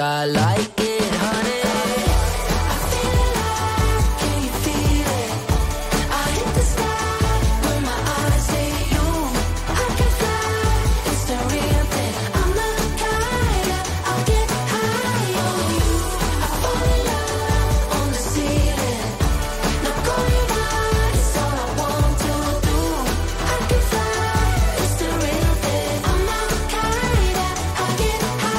I like it, honey. I feel alive, can you feel it? I hit the sky, when my eyes see you. I can fly, it's the real thing. I'm a Al-Qaeda, I get high on you. I fall in love, on the ceiling. Now call you mine, it's all I want to do. I can fly, it's the real thing. I'm a Al-Qaeda, I get high.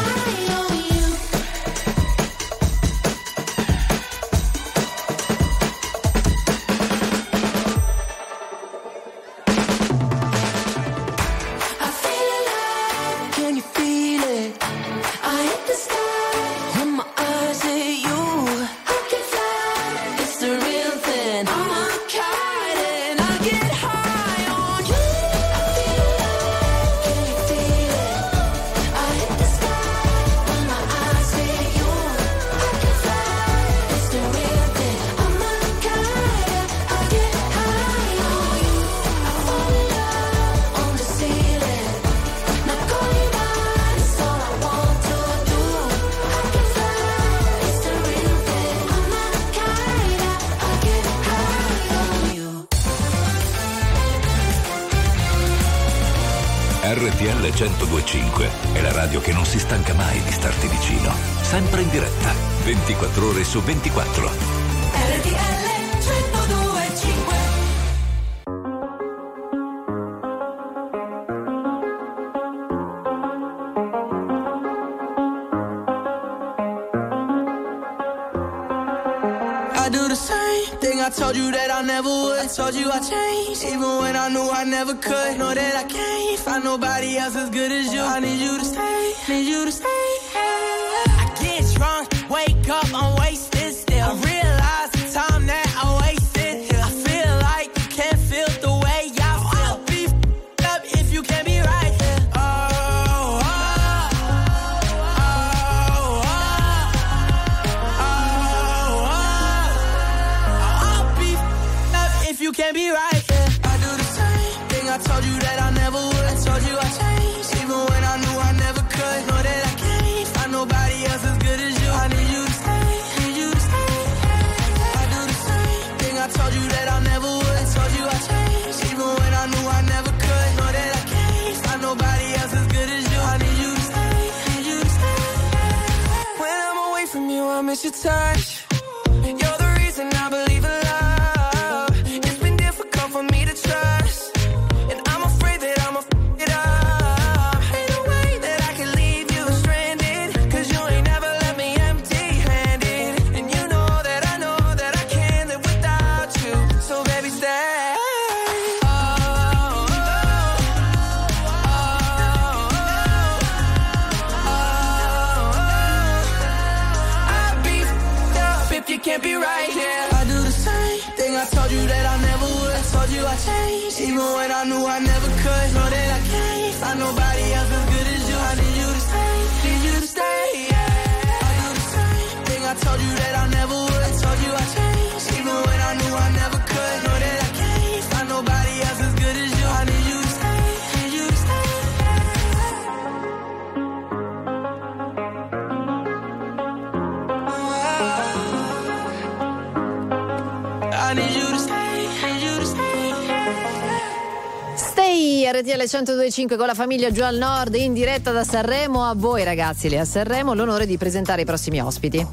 You're sweet like chocolate on my tongue. Uh-huh, uh-huh, uh-huh, yeah. Ooh, let's dig in deep while we're still young. Yeah, it could be so easy. Oh, it's getting late. It's something for the weekend. You could make mistakes, but it ain't a secret. Falling into me. Yeah, I think I like it, honey. R T L centodue e cinque è la radio che non si stanca mai di starti vicino, sempre in diretta, ventiquattro ore su ventiquattro. R T L centodue e cinque. I do the same thing I told you that I never would. I told you I changed, even when I knew I never could. Know that I can't find nobody else as good as you. I need you to stay, need you to stay. I get drunk, wake up, I'm wasted still. I realize the time that I wasted here. I feel like you can't feel the way I feel. I'll be f***ed up if you can't be right here. Oh, oh, oh, oh, oh, oh, oh. I'll be f***ed up if you can't be right here. I do the same thing I told you that I never would. Told you I changed, even when I knew I never could. Know that I can't find nobody else as good as you. I need you to stay, need you to stay. I do the same thing I told you that I never would. I told you I changed, even when I knew I never could. Know that I can't find nobody else as good as you. I need you to stay, need you to stay. miss your touch. You're the reason I believe in love. It's been difficult for me to trust, and I'm afraid that I'ma f*** it up. Ain't no way that I can leave you stranded, 'cause you ain't never left me empty-handed. And you know that I know that I can't live without you, so baby stay. Oh, oh, oh, oh, oh. I'd be f***ed up if you can't be right here. I do the same thing I told you that I never would. I told you I changed, even when I knew I never could. Know that I can't find nobody else as good as you. I need you to stay, need you to stay. Yeah. I do the same thing I told you that I never would. I told you I changed, even when I knew I never could. Know that I can't find nobody else as good as you. I need you to stay, need you to stay. I need you to stay, need you to stay. Stay, R T L centodue e cinque con la famiglia giù al nord, in diretta da Sanremo. A voi ragazzi, lì a Sanremo, l'onore di presentare i prossimi ospiti.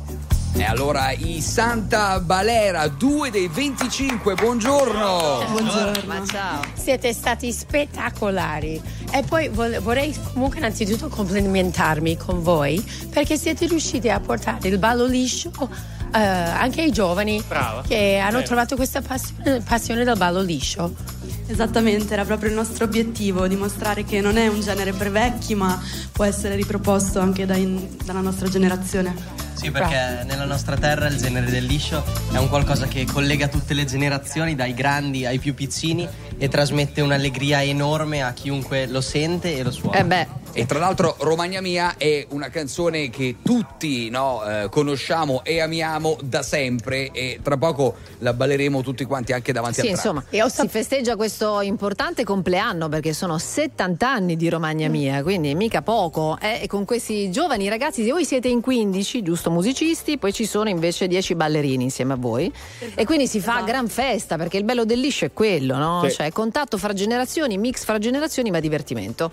E allora i Santa Balera, due dei venticinque, buongiorno. Buongiorno, ma ciao. Siete stati spettacolari. E poi vorrei comunque innanzitutto complimentarmi con voi, perché siete riusciti a portare il ballo liscio eh, anche ai giovani. Brava. Che hanno Bene. trovato questa passione, passione del ballo liscio. Esattamente, era proprio il nostro obiettivo, dimostrare che non è un genere per vecchi, ma può essere riproposto anche da in, dalla nostra generazione. Sì, perché nella nostra terra il genere del liscio è un qualcosa che collega tutte le generazioni, dai grandi ai più piccini, e trasmette un'allegria enorme a chiunque lo sente e lo suona. Eh beh. E tra l'altro Romagna Mia è una canzone che tutti no, eh, conosciamo e amiamo da sempre, e tra poco la balleremo tutti quanti anche davanti sì, al tram. Insomma, e si festeggia questo importante compleanno, perché sono settanta anni di Romagna Mia, quindi mica poco. Eh? E con questi giovani ragazzi, se voi siete in quindici, giusto, musicisti, poi ci sono invece dieci ballerini insieme a voi, esatto, e quindi si fa esatto. gran festa, perché il bello del liscio è quello, no? Sì. Cioè contatto fra generazioni, mix fra generazioni, ma divertimento.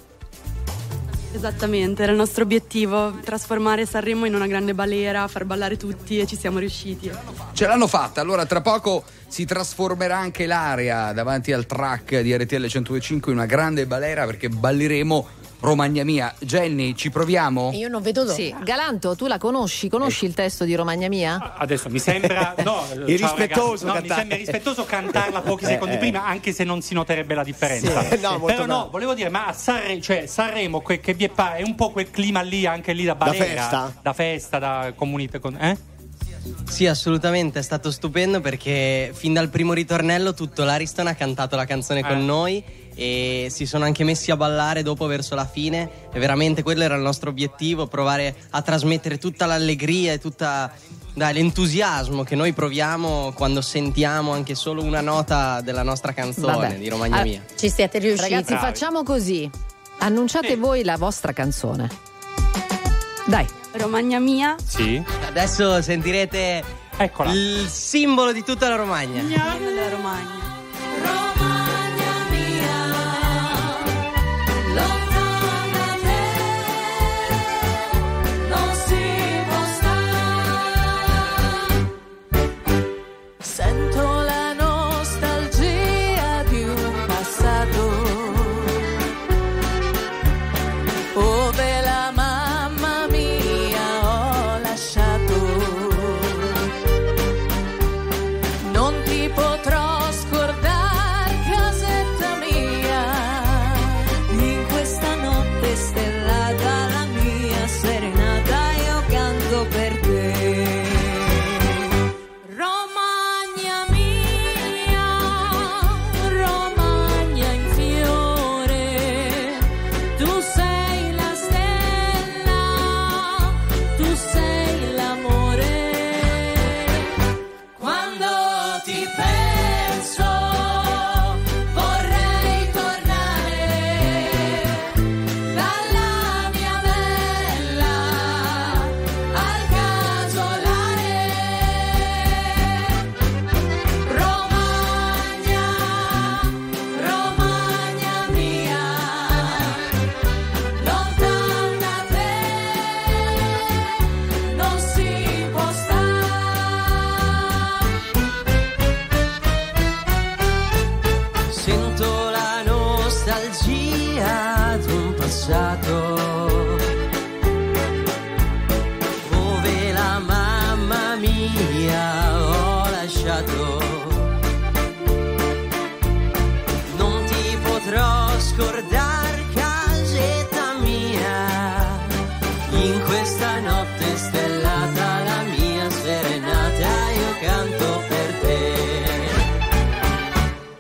Esattamente, era il nostro obiettivo, trasformare Sanremo in una grande balera, far ballare tutti, e ci siamo riusciti. Ce l'hanno fatta, allora tra poco si trasformerà anche l'area davanti al track di R T L centodue e cinque in una grande balera, perché balleremo Romagna Mia. Jenny, ci proviamo? Io non vedo l'ora. Sì. Galanto, tu la conosci? Conosci eh. il testo di Romagna Mia? Adesso mi sembra no, irrispettoso, no, mi sembra irrispettoso cantarla pochi eh, secondi eh. prima, anche se non si noterebbe la differenza. Sì. No, però no, no, volevo dire, ma a Sanre- cioè, Sanremo que- che vi è, pa- è un po' quel clima lì, anche lì da balera, da festa, da, festa, da comunità con- eh? Sì, assolutamente, è stato stupendo, perché fin dal primo ritornello tutto l'Ariston ha cantato la canzone eh. con noi, e si sono anche messi a ballare dopo verso la fine, e veramente quello era il nostro obiettivo, provare a trasmettere tutta l'allegria e tutta dai, l'entusiasmo che noi proviamo quando sentiamo anche solo una nota della nostra canzone. Vabbè. Di Romagna ah, Mia. Ci siete riusciti. Ragazzi, bravi. Facciamo così, annunciate sì. voi la vostra canzone. Dai. Romagna Mia. Sì. Adesso sentirete Eccola. il simbolo di tutta la Romagna. Mia. La Romagna. Romagna. Stop. passato. Non ti potrò scordar, casetta mia, in questa notte stellata, la mia serenata, io canto per te.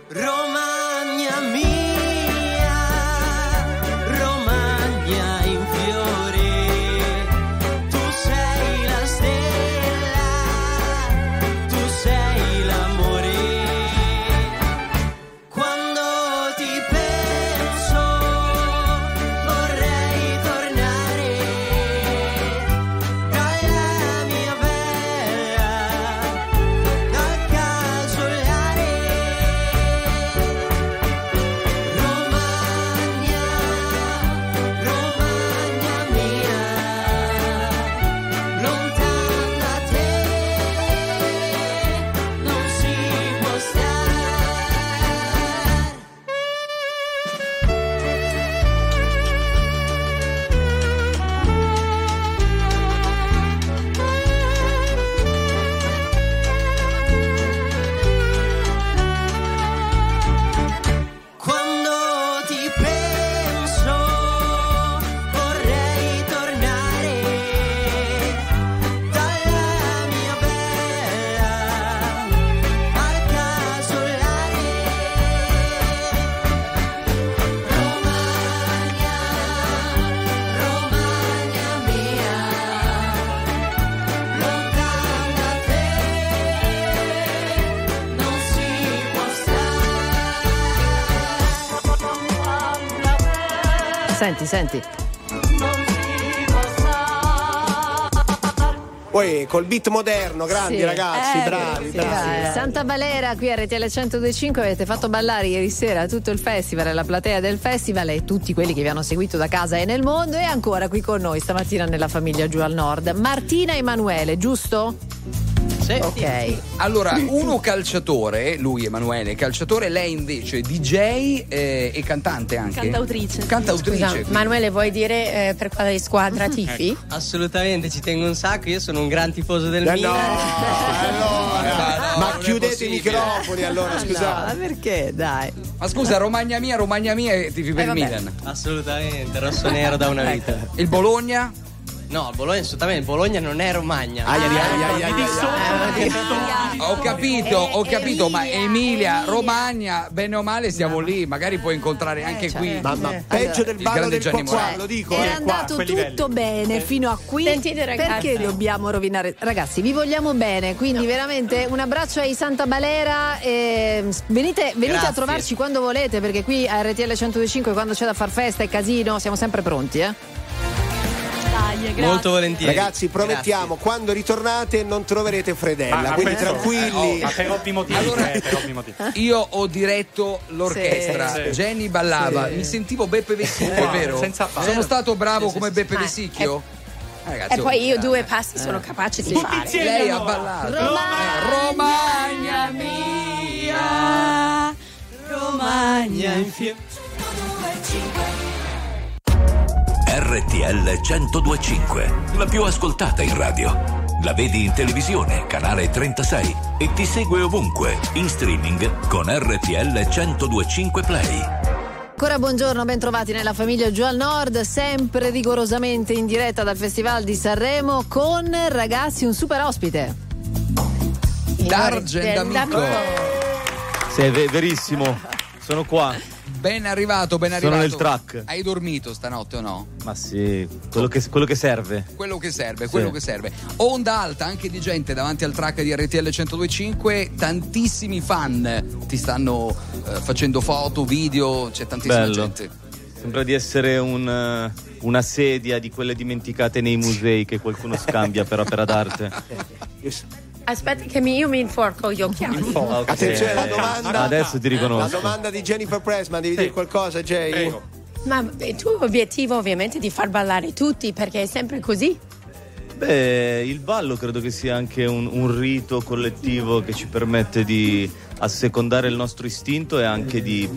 Romagna mia, Romagna in fiore, tu sei la stella, tu sei l'amore. Quando ti penso vorrei tornare dalla mia bella a casolare. Romagna, Romagna mia, lontana da te non si può star. Quando ti penso vorrei tornare dalla mia bella al casolare. Romagna, Romagna mia, lontana da te non si può stare. Senti, senti. Poi col beat moderno, grandi Sì. ragazzi, Eh, bravi, sì, bravi. dai. Santa Balera qui a R T L centodue e cinque, avete fatto ballare ieri sera tutto il festival, la platea del festival e tutti quelli che vi hanno seguito da casa e nel mondo, e ancora qui con noi stamattina nella famiglia giù al nord Martina Emanuele, giusto? Sì. Ok. Allora, uno calciatore, lui Emanuele, calciatore, lei invece D J eh, e cantante anche. Cantautrice. Cantautrice. Scusa, quindi. Manuele, vuoi dire eh, per quale squadra tifi? Assolutamente, ci tengo un sacco, io sono un gran tifoso del Eh, no, Milan. allora, ma non è chiudete i possibile. microfoni allora, No, ma scusate. perché? Dai. Ma scusa, Romagna mia, Romagna mia, e tifi per il vabbè. Milan. Assolutamente, rosso nero da una vita. Il Bologna? No, Bologna assolutamente, Bologna non è Romagna. Ai, ai, ai, ai, ai, ai, ai. Ho capito, ho capito, ma Emilia, Romagna, bene o male siamo lì, magari puoi incontrare anche qui. Ma, ma peggio del ballo grande del Gianni Poppa, Morandi. lo dico. È eh, qua, andato quei livelli. tutto bene fino a qui. Sentite, ragazzi. Perché dobbiamo rovinare? Ragazzi, vi vogliamo bene, quindi veramente un abbraccio ai Santa Balera. E venite venite a Grazie. trovarci quando volete, perché qui a R T L centodue e cinque, quando c'è da far festa e casino, siamo sempre pronti, eh. Grazie. Molto volentieri. Ragazzi, promettiamo, Grazie. quando ritornate non troverete Fredella, ah, quindi penso, tranquilli. Eh, oh, ma per ovvi motivi. Allora, eh, per ovvi motivi. Io ho diretto l'orchestra, sì, sì. Jenny ballava, sì. mi sentivo Beppe Vessicchio, eh, è vero? Senza Sono stato bravo sì, sì, come Beppe sì. Vessicchio? Eh, Ragazzi, e poi io due passi eh. sono capace di Tutti fare. Lei ha ballato. Romagna, Romagna mia, Romagna in fiore. R T L centodue e cinque, la più ascoltata in radio. La vedi in televisione, canale trentasei, e ti segue ovunque, in streaming con R T L centodue e cinque Play. Ancora buongiorno, bentrovati nella famiglia giù al nord, sempre rigorosamente in diretta dal Festival di Sanremo con, ragazzi, un super ospite. Dargen D'Amico. Sì, è verissimo, sono qua. Ben arrivato, ben arrivato. Sono nel track. Hai dormito stanotte o no? Ma sì, quello che, quello che serve. Quello che serve, quello sì. che serve. Onda alta anche di gente davanti al track di R T L centodue e cinque. Tantissimi fan ti stanno eh, facendo foto, video, c'è tantissima Bello. gente. Sembra di essere un, una sedia di quelle dimenticate nei musei che qualcuno scambia per opera d'arte. Aspetti che mi, io mi inforco gli occhiali. Inforco. Attenzione, la domanda. Adesso ti riconosco. La domanda di Jennifer Pressman, devi sì. dire qualcosa, Jay. Prego. Ma il tuo obiettivo ovviamente è di far ballare tutti, perché è sempre così? Beh, il ballo credo che sia anche un, un rito collettivo che ci permette di assecondare il nostro istinto e anche di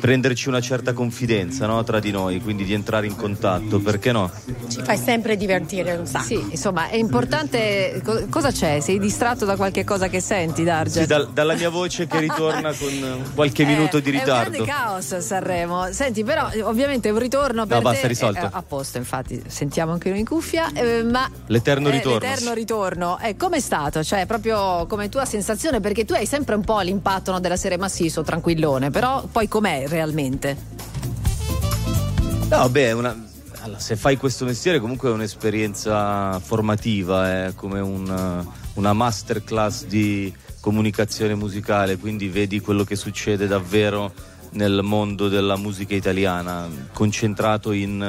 prenderci una certa confidenza, no, tra di noi, quindi di entrare in contatto, perché no? Ci fai sempre divertire un sacco. Sì, insomma, è importante. Cosa c'è? Sei distratto da qualche cosa che senti, Dargen? Sì, dal, dalla mia voce che ritorna con qualche eh, minuto di ritardo. È un grande caos Sanremo. Senti, però ovviamente un ritorno per no, basta, te risolto. Eh, a posto, infatti, sentiamo anche noi in cuffia, eh, ma l'eterno eh, ritorno. L'eterno ritorno. Eh, com'è stato? Cioè, proprio come tua sensazione, perché tu hai sempre un po' l'impatto, no, della serie ma sì, sono tranquillone, però poi com'è realmente? No, beh, una Allora, se fai questo mestiere comunque è un'esperienza formativa, è come un, una masterclass di comunicazione musicale, quindi vedi quello che succede davvero nel mondo della musica italiana, concentrato in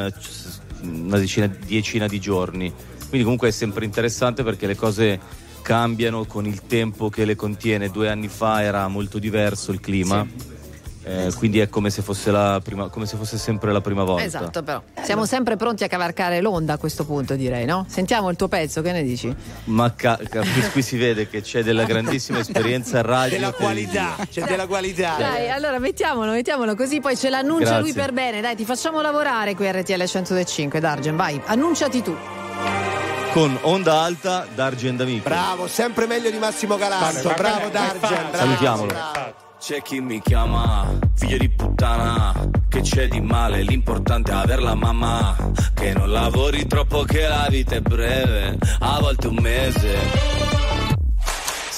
una decina, diecina di giorni. Quindi comunque è sempre interessante perché le cose cambiano con il tempo che le contiene. Due anni fa era molto diverso il clima. Sì. Eh, quindi è come se fosse la prima, come se fosse sempre la prima volta. Esatto, però siamo sempre pronti a cavalcare l'onda a questo punto, direi, no? Sentiamo il tuo pezzo, che ne dici? Ma ca- ca- qui si vede che c'è della grandissima esperienza radio. Della qualità, c'è della qualità. Dai, allora mettiamolo, mettiamolo così poi ce l'annuncia. Grazie. Lui per bene, dai, ti facciamo lavorare qui a R T L centodue e cinque, Dargen, vai, annunciati tu. Con Onda Alta, Dargen D'Amico. Bravo, sempre meglio di Massimo Galasso, bravo Dargen. Salutiamolo. Bravo. C'è chi mi chiama figlio di puttana, che c'è di male, l'importante è aver la mamma, che non lavori troppo, che la vita è breve, a volte un mese.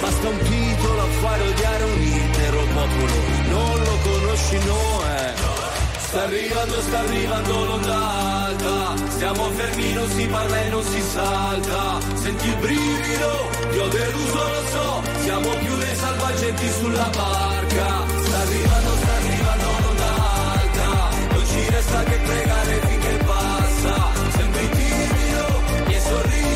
basta un titolo a fare odiare un intero popolo, non lo conosci, no, eh? Sta arrivando, sta arrivando l'onda alta, stiamo fermi, non si parla e non si salta, senti il brivido, ti ho deluso, lo so, siamo più dei salvagenti sulla barca, sta arrivando, sta arrivando l'onda alta, non ci resta che pregare finché passa, sembri timido, mi hai sorriso,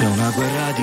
c'è una guerra di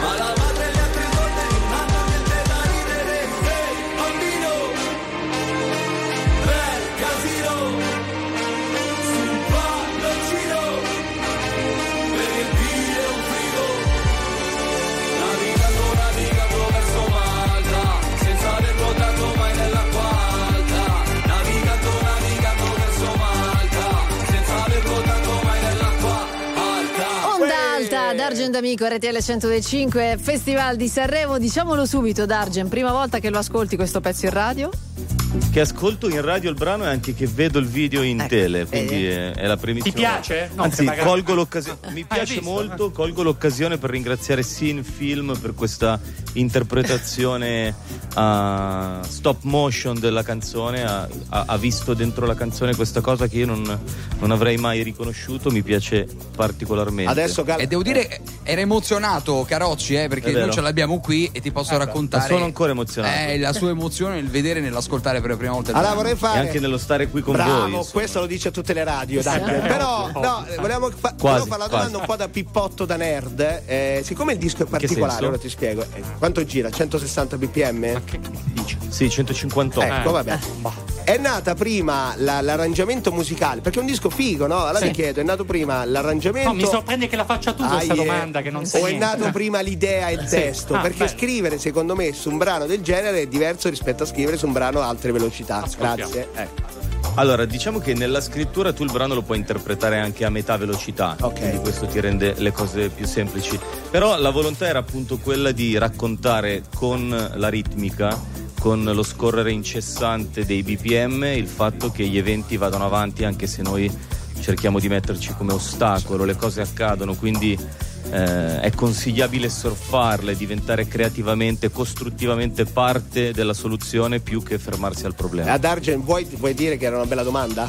ma la madre e le altre donne hanno niente da ridere, ehi bambino, bel casino, sul palloncino, per riempire un frigo, navigando, navigando verso Malta, senza aver portato mai nell'acqua. Dargen D'Amico, R T L centodue e cinque, Festival di Sanremo, diciamolo subito Dargen, prima volta che lo ascolti questo pezzo in radio? che ascolto in radio il brano e anche che vedo il video in ecco, tele, quindi eh, è, è la primizione. Ti piace? No, anzi, magari... colgo l'occasione, mi piace molto, colgo l'occasione per ringraziare Sin Film per questa interpretazione a stop motion della canzone, ha visto dentro la canzone questa cosa che io non, non avrei mai riconosciuto, mi piace particolarmente. Adesso, Gal- e devo dire, era emozionato Carocci, eh, perché noi ce l'abbiamo qui e ti posso eh, raccontare. Ma sono ancora emozionato. Eh, la sua emozione nel vedere e nell'ascoltare per la prima volta. Allora vorrei fare... E anche nello stare qui con Bravo, voi. Bravo, questo lo dice a tutte le radio. Sì. Però, no, volevamo fa- quasi, fare la domanda un po' da pippotto, da nerd. Eh, siccome il disco è particolare, ora ti spiego. Eh, quanto gira? centosessanta B P M? Ma che dici? Sì, centocinquantotto. Ecco, eh. vabbè. È nata prima la, l'arrangiamento musicale, perché è un disco figo, no? Allora sì. ti chiedo, è nato prima l'arrangiamento... No, mi sorprende che la faccia tu ah, questa yeah. domanda, che non sai O niente. È nato prima l'idea e il sì. testo, ah, perché bello. Scrivere, secondo me, su un brano del genere è diverso rispetto a scrivere su un brano a altre velocità. Ascoltiamo. Grazie. Ecco. Allora, diciamo che nella scrittura tu il brano lo puoi interpretare anche a metà velocità, okay. quindi questo ti rende le cose più semplici. Però la volontà era appunto quella di raccontare con la ritmica, con lo scorrere incessante dei B P M, il fatto che gli eventi vadano avanti anche se noi cerchiamo di metterci come ostacolo, le cose accadono, quindi eh, è consigliabile surfarle, diventare creativamente, costruttivamente parte della soluzione più che fermarsi al problema. Ad Argen, vuoi, vuoi dire che era una bella domanda?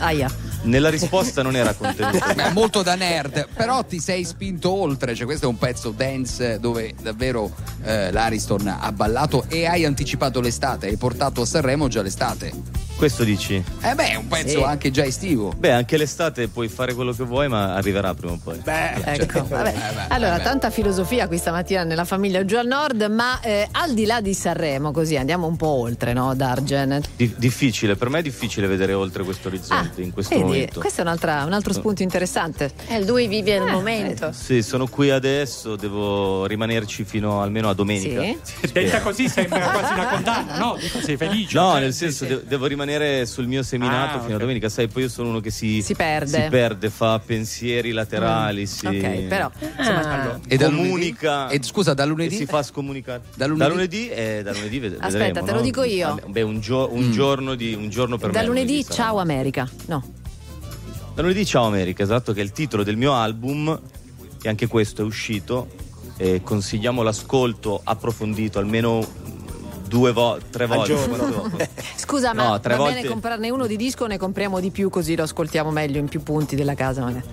Aia. Nella risposta non era contenuta. Beh, molto da nerd, però ti sei spinto oltre, cioè questo è un pezzo dance dove davvero eh, l'Ariston ha ballato e hai anticipato l'estate, hai portato a Sanremo già l'estate. Questo dici? Eh beh, è un pezzo sì. anche già estivo. Beh, anche l'estate puoi fare quello che vuoi, ma arriverà prima o poi. Beh, ecco. Vabbè. Eh beh, allora, vabbè. Tanta filosofia qui stamattina nella famiglia giù al nord, ma eh, al di là di Sanremo, così andiamo un po' oltre, no, Dargen? Di- difficile, per me è difficile vedere oltre questo orizzonte ah, in questo vedi, momento. Questo è un'altra, un altro spunto interessante. Eh, lui vive eh, il momento. Eh. Sì, sono qui adesso, devo rimanerci fino almeno a domenica. Sì. Detta così sembra quasi una condanna, no? Sei felice. No, cioè, nel senso sì, sì. De- devo rimanere sul mio seminato ah, fino okay. a domenica, sai, poi io sono uno che si, si, perde. si perde, fa pensieri laterali, mm. si okay, però, insomma, ah. e comunica. E scusa, da lunedì? E si fa scomunicare. Da lunedì? Da lunedì, eh, da lunedì ved- Aspetta, vedremo, te lo no? dico io. Beh, un, gio- un, mm. giorno di, un giorno per da me. Da lunedì, ciao sarà. America. No. Da lunedì, ciao America, esatto, che è il titolo del mio album, e anche questo è uscito. E consigliamo l'ascolto approfondito, almeno... Due vo- tre volte. Scusa, no, ma tre va volte... bene comprarne uno di disco o ne compriamo di più così lo ascoltiamo meglio in più punti della casa? Magari.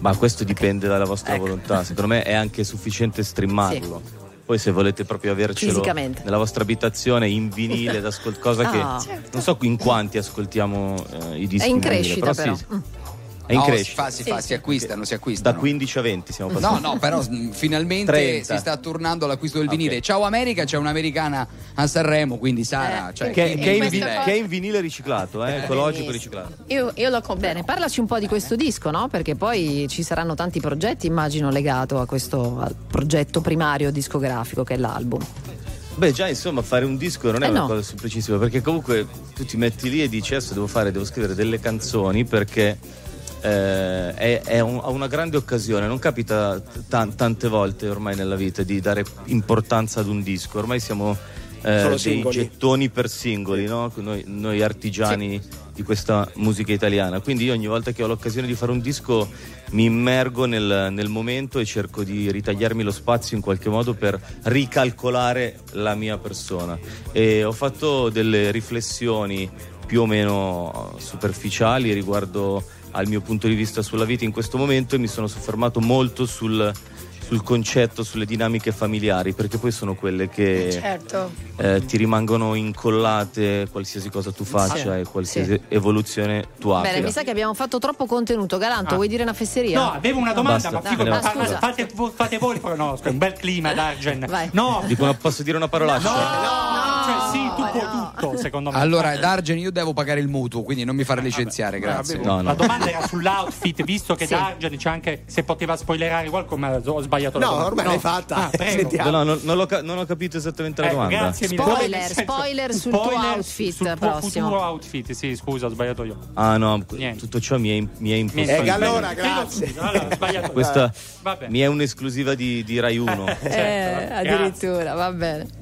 Ma questo dipende okay. dalla vostra ecco. volontà. Secondo me è anche sufficiente streamarlo. Sì. Poi se volete proprio avercelo nella vostra abitazione in vinile ad ascolt- cosa oh. che certo. non so in quanti ascoltiamo eh, i dischi. È in crescita, però. però. Sì, mm. È in no, crescita. Si fa, si, fa, sì. si acquistano, si acquistano. Da quindici a venti siamo passati. No, no, però finalmente trenta. Si sta tornando all'acquisto del vinile. Okay. Ciao America, c'è un'americana a Sanremo, quindi Sara. Eh, cioè, che, che, in, che è in vinile riciclato, eh, ecologico riciclato. Io, io lo compro. Bene, parlaci un po' di questo disco, no? Perché poi ci saranno tanti progetti, immagino, legato a questo al progetto primario discografico che è l'album. Beh, già insomma, fare un disco non è eh una no. cosa semplicissima, perché comunque tu ti metti lì e dici adesso devo fare, devo scrivere delle canzoni perché. Eh, è, è un, una grande occasione, non capita t- tante volte ormai nella vita di dare importanza ad un disco, ormai siamo eh, dei singoli. Gettoni per singoli, no? noi, noi artigiani sì. di questa musica italiana, quindi io ogni volta che ho l'occasione di fare un disco mi immergo nel, nel momento e cerco di ritagliarmi lo spazio in qualche modo per ricalcolare la mia persona, e ho fatto delle riflessioni più o meno superficiali riguardo al mio punto di vista sulla vita in questo momento, e mi sono soffermato molto sul, sul concetto, sulle dinamiche familiari, perché poi sono quelle che certo. eh, ti rimangono incollate qualsiasi cosa tu faccia sì. e qualsiasi sì. evoluzione tu abbia. Bene, mi sa che abbiamo fatto troppo contenuto. Galanto, ah. vuoi dire una fesseria? No, avevo una domanda. Basta. Ma figo, no, ah, fate, fate, fate voi, no, un bel clima d'Argen. Vai. No, dico, no, posso dire una parolaccia? No, no. Cioè, sì, tu puoi no. tutto, secondo me. Allora, Dargen, io devo pagare il mutuo, quindi non mi far licenziare, vabbè, grazie. No, no. La domanda era sull'outfit, visto che sì. Dargen c'è anche, se poteva spoilerare qualcosa, ma ho sbagliato la no, domanda. Ormai no, ormai l'hai fatta. Ah, no, no, non, l'ho, non ho capito esattamente eh, la domanda. Grazie mille. Spoiler, senso, spoiler sul spoiler tuo outfit sul prossimo. Tuo outfit, sì, scusa, ho sbagliato io. Ah no, niente. Tutto ciò mi è, mi è impossibile. Eh, allora, grazie. Allora, sbagliato. Questa vabbè. Mi è un'esclusiva di, di Rai uno. Eh, certo, eh, addirittura, va bene.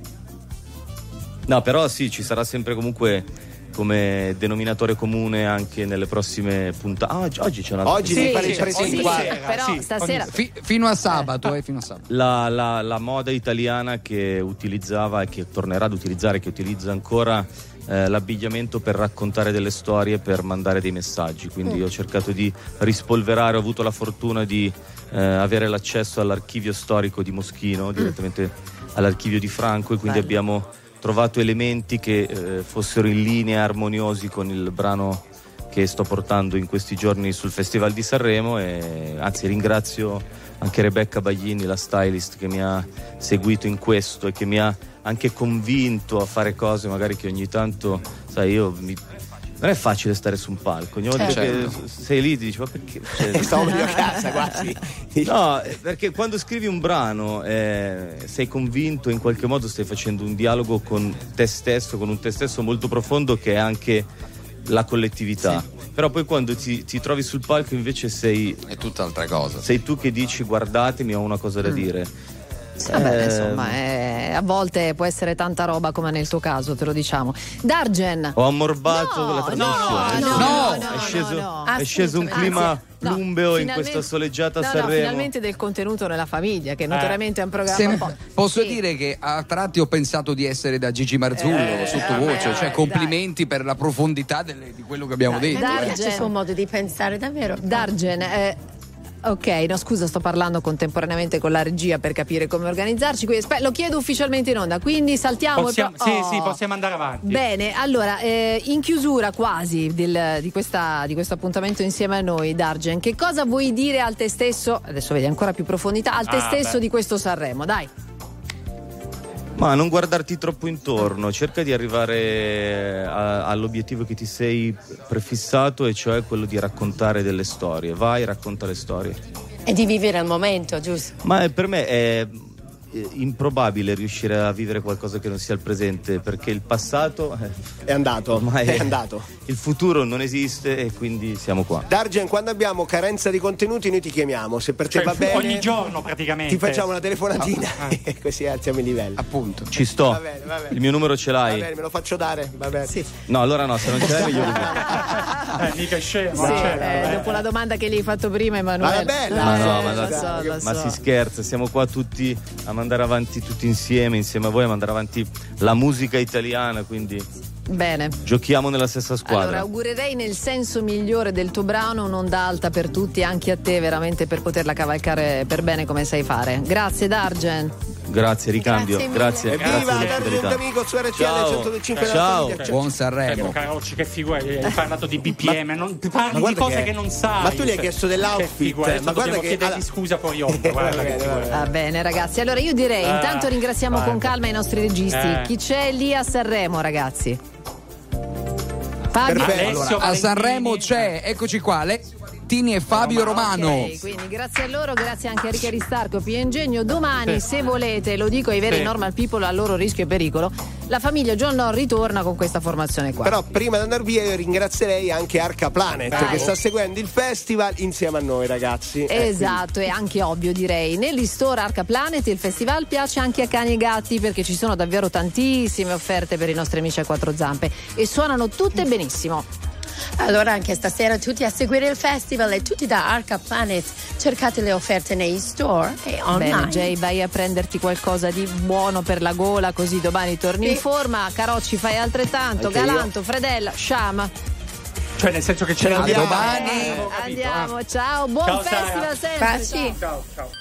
No, però sì, ci sarà sempre comunque come denominatore comune anche nelle prossime puntate. Ah, oggi, oggi c'è una oggi sì, mi pare sì, presente sì, però sì, stasera F- fino a sabato eh, fino a sabato la, la, la moda italiana che utilizzava e che tornerà ad utilizzare, che utilizza ancora eh, l'abbigliamento per raccontare delle storie, per mandare dei messaggi, quindi mm. io ho cercato di rispolverare, ho avuto la fortuna di eh, avere l'accesso all'archivio storico di Moschino, direttamente mm. all'archivio di Franco, e quindi Bello. abbiamo trovato elementi che eh, fossero in linea, armoniosi con il brano che sto portando in questi giorni sul Festival di Sanremo. E anzi, ringrazio anche Rebecca Baglini, la stylist, che mi ha seguito in questo e che mi ha anche convinto a fare cose magari che ogni tanto, sai, io mi... non è facile stare su un palco, ogni volta eh, che certo. sei lì dici ma perché cioè, stavo meglio a casa quasi. No, perché quando scrivi un brano eh, sei convinto, in qualche modo stai facendo un dialogo con te stesso, con un te stesso molto profondo che è anche la collettività, sì. Però poi quando ti, ti trovi sul palco invece sei è tutt'altra cosa, sei tu che dici guardatemi, ho una cosa da mm. dire. Vabbè, insomma, eh, a volte può essere tanta roba, come nel tuo caso, te lo diciamo. Dargen, ho ammorbato no, la trasmissione. No, no, no, no, è sceso, no, no. È sceso un clima Anzi, plumbeo no, in questa soleggiata no, Sanremo. No, finalmente del contenuto nella famiglia, che notoriamente eh. è un programma. Se, un po'. Posso sì. dire che a tratti ho pensato di essere da Gigi Marzullo eh, sottovoce, eh, cioè complimenti dai. per la profondità delle, di quello che abbiamo dai, detto. Dargen, c'è il suo modo di pensare davvero. Dargen. Eh, Ok, no scusa, sto parlando contemporaneamente con la regia per capire come organizzarci. Quindi, spe- lo chiedo ufficialmente in onda, quindi saltiamo. Possiamo, pro- oh. Sì, sì, possiamo andare avanti. Bene, allora, eh, in chiusura quasi del, di, questa, di questo appuntamento insieme a noi, Dargen, che cosa vuoi dire al te stesso? Adesso vedi ancora più profondità, al te ah, stesso beh. di questo Sanremo, dai. Ma non guardarti troppo intorno, cerca di arrivare a, all'obiettivo che ti sei prefissato, e cioè quello di raccontare delle storie. Vai, racconta le storie. E di vivere al momento, giusto? Ma per me è improbabile riuscire a vivere qualcosa che non sia il presente, perché il passato è andato, è, è andato, il futuro non esiste, e quindi siamo qua. Dargen, quando abbiamo carenza di contenuti noi ti chiamiamo, se per cioè, te va bene ogni giorno praticamente ti facciamo una telefonatina ah, ah. e così alziamo i livelli, appunto. Ci sto, va bene, va bene. Il mio numero ce l'hai, va bene, me lo faccio dare, va bene. Sì. No, allora no, se non ce l'hai io eh, mica scemo sì, eh, dopo la domanda che gli hai fatto prima, Emanuele, ma è bella, ma, no, eh, ma, lo so, lo so. Ma si scherza, siamo qua tutti a andare avanti tutti insieme, insieme a voi, a mandare avanti la musica italiana, quindi bene, giochiamo nella stessa squadra. Allora, augurerei nel senso migliore del tuo brano un'onda alta per tutti, anche a te veramente, per poterla cavalcare per bene come sai fare. Grazie Dargen. Grazie, ricambio. Grazie. grazie. Evviva Dargen D'Amico su R T L centodue e cinque. Ciao, buon Sanremo. Carocci, che figura, hai parlato di B P M, ma, non parli di cose che, che non sai. Ma tu gli hai chiesto dell'outfit, figura, ma guarda che alla... scusa poi io. Va bene ragazzi, allora io direi ah, intanto ringraziamo ah, con calma i nostri registi. Eh. Chi c'è lì a Sanremo, ragazzi? Fabio. Allora, a Sanremo c'è, eccoci qua, le Tini e Fabio Romano. Romano. Okay, quindi grazie a loro, grazie anche a Ricca Ristarco, Pio Ingegno. Domani, se volete, lo dico ai veri sì. normal people a loro rischio e pericolo, la famiglia John Non ritorna con questa formazione qua. Però prima di andare via io ringrazierei anche Arcaplanet, Bravo. che sta seguendo il festival insieme a noi ragazzi. Esatto, eh, e anche ovvio direi, negli store Arcaplanet il festival piace anche a cani e gatti, perché ci sono davvero tantissime offerte per i nostri amici a quattro zampe e suonano tutte benissimo. Allora anche stasera tutti a seguire il festival, e tutti da Arcaplanet cercate le offerte nei store e online. Bene Jay, vai a prenderti qualcosa di buono per la gola, così domani torni sì. in forma. Carocci, fai altrettanto, anche Galanto, io. Fredella, Sciama, cioè nel senso che ce l'abbiamo domani. Andiamo, ciao, buon ciao, festival sempre. Ciao, ciao. ciao.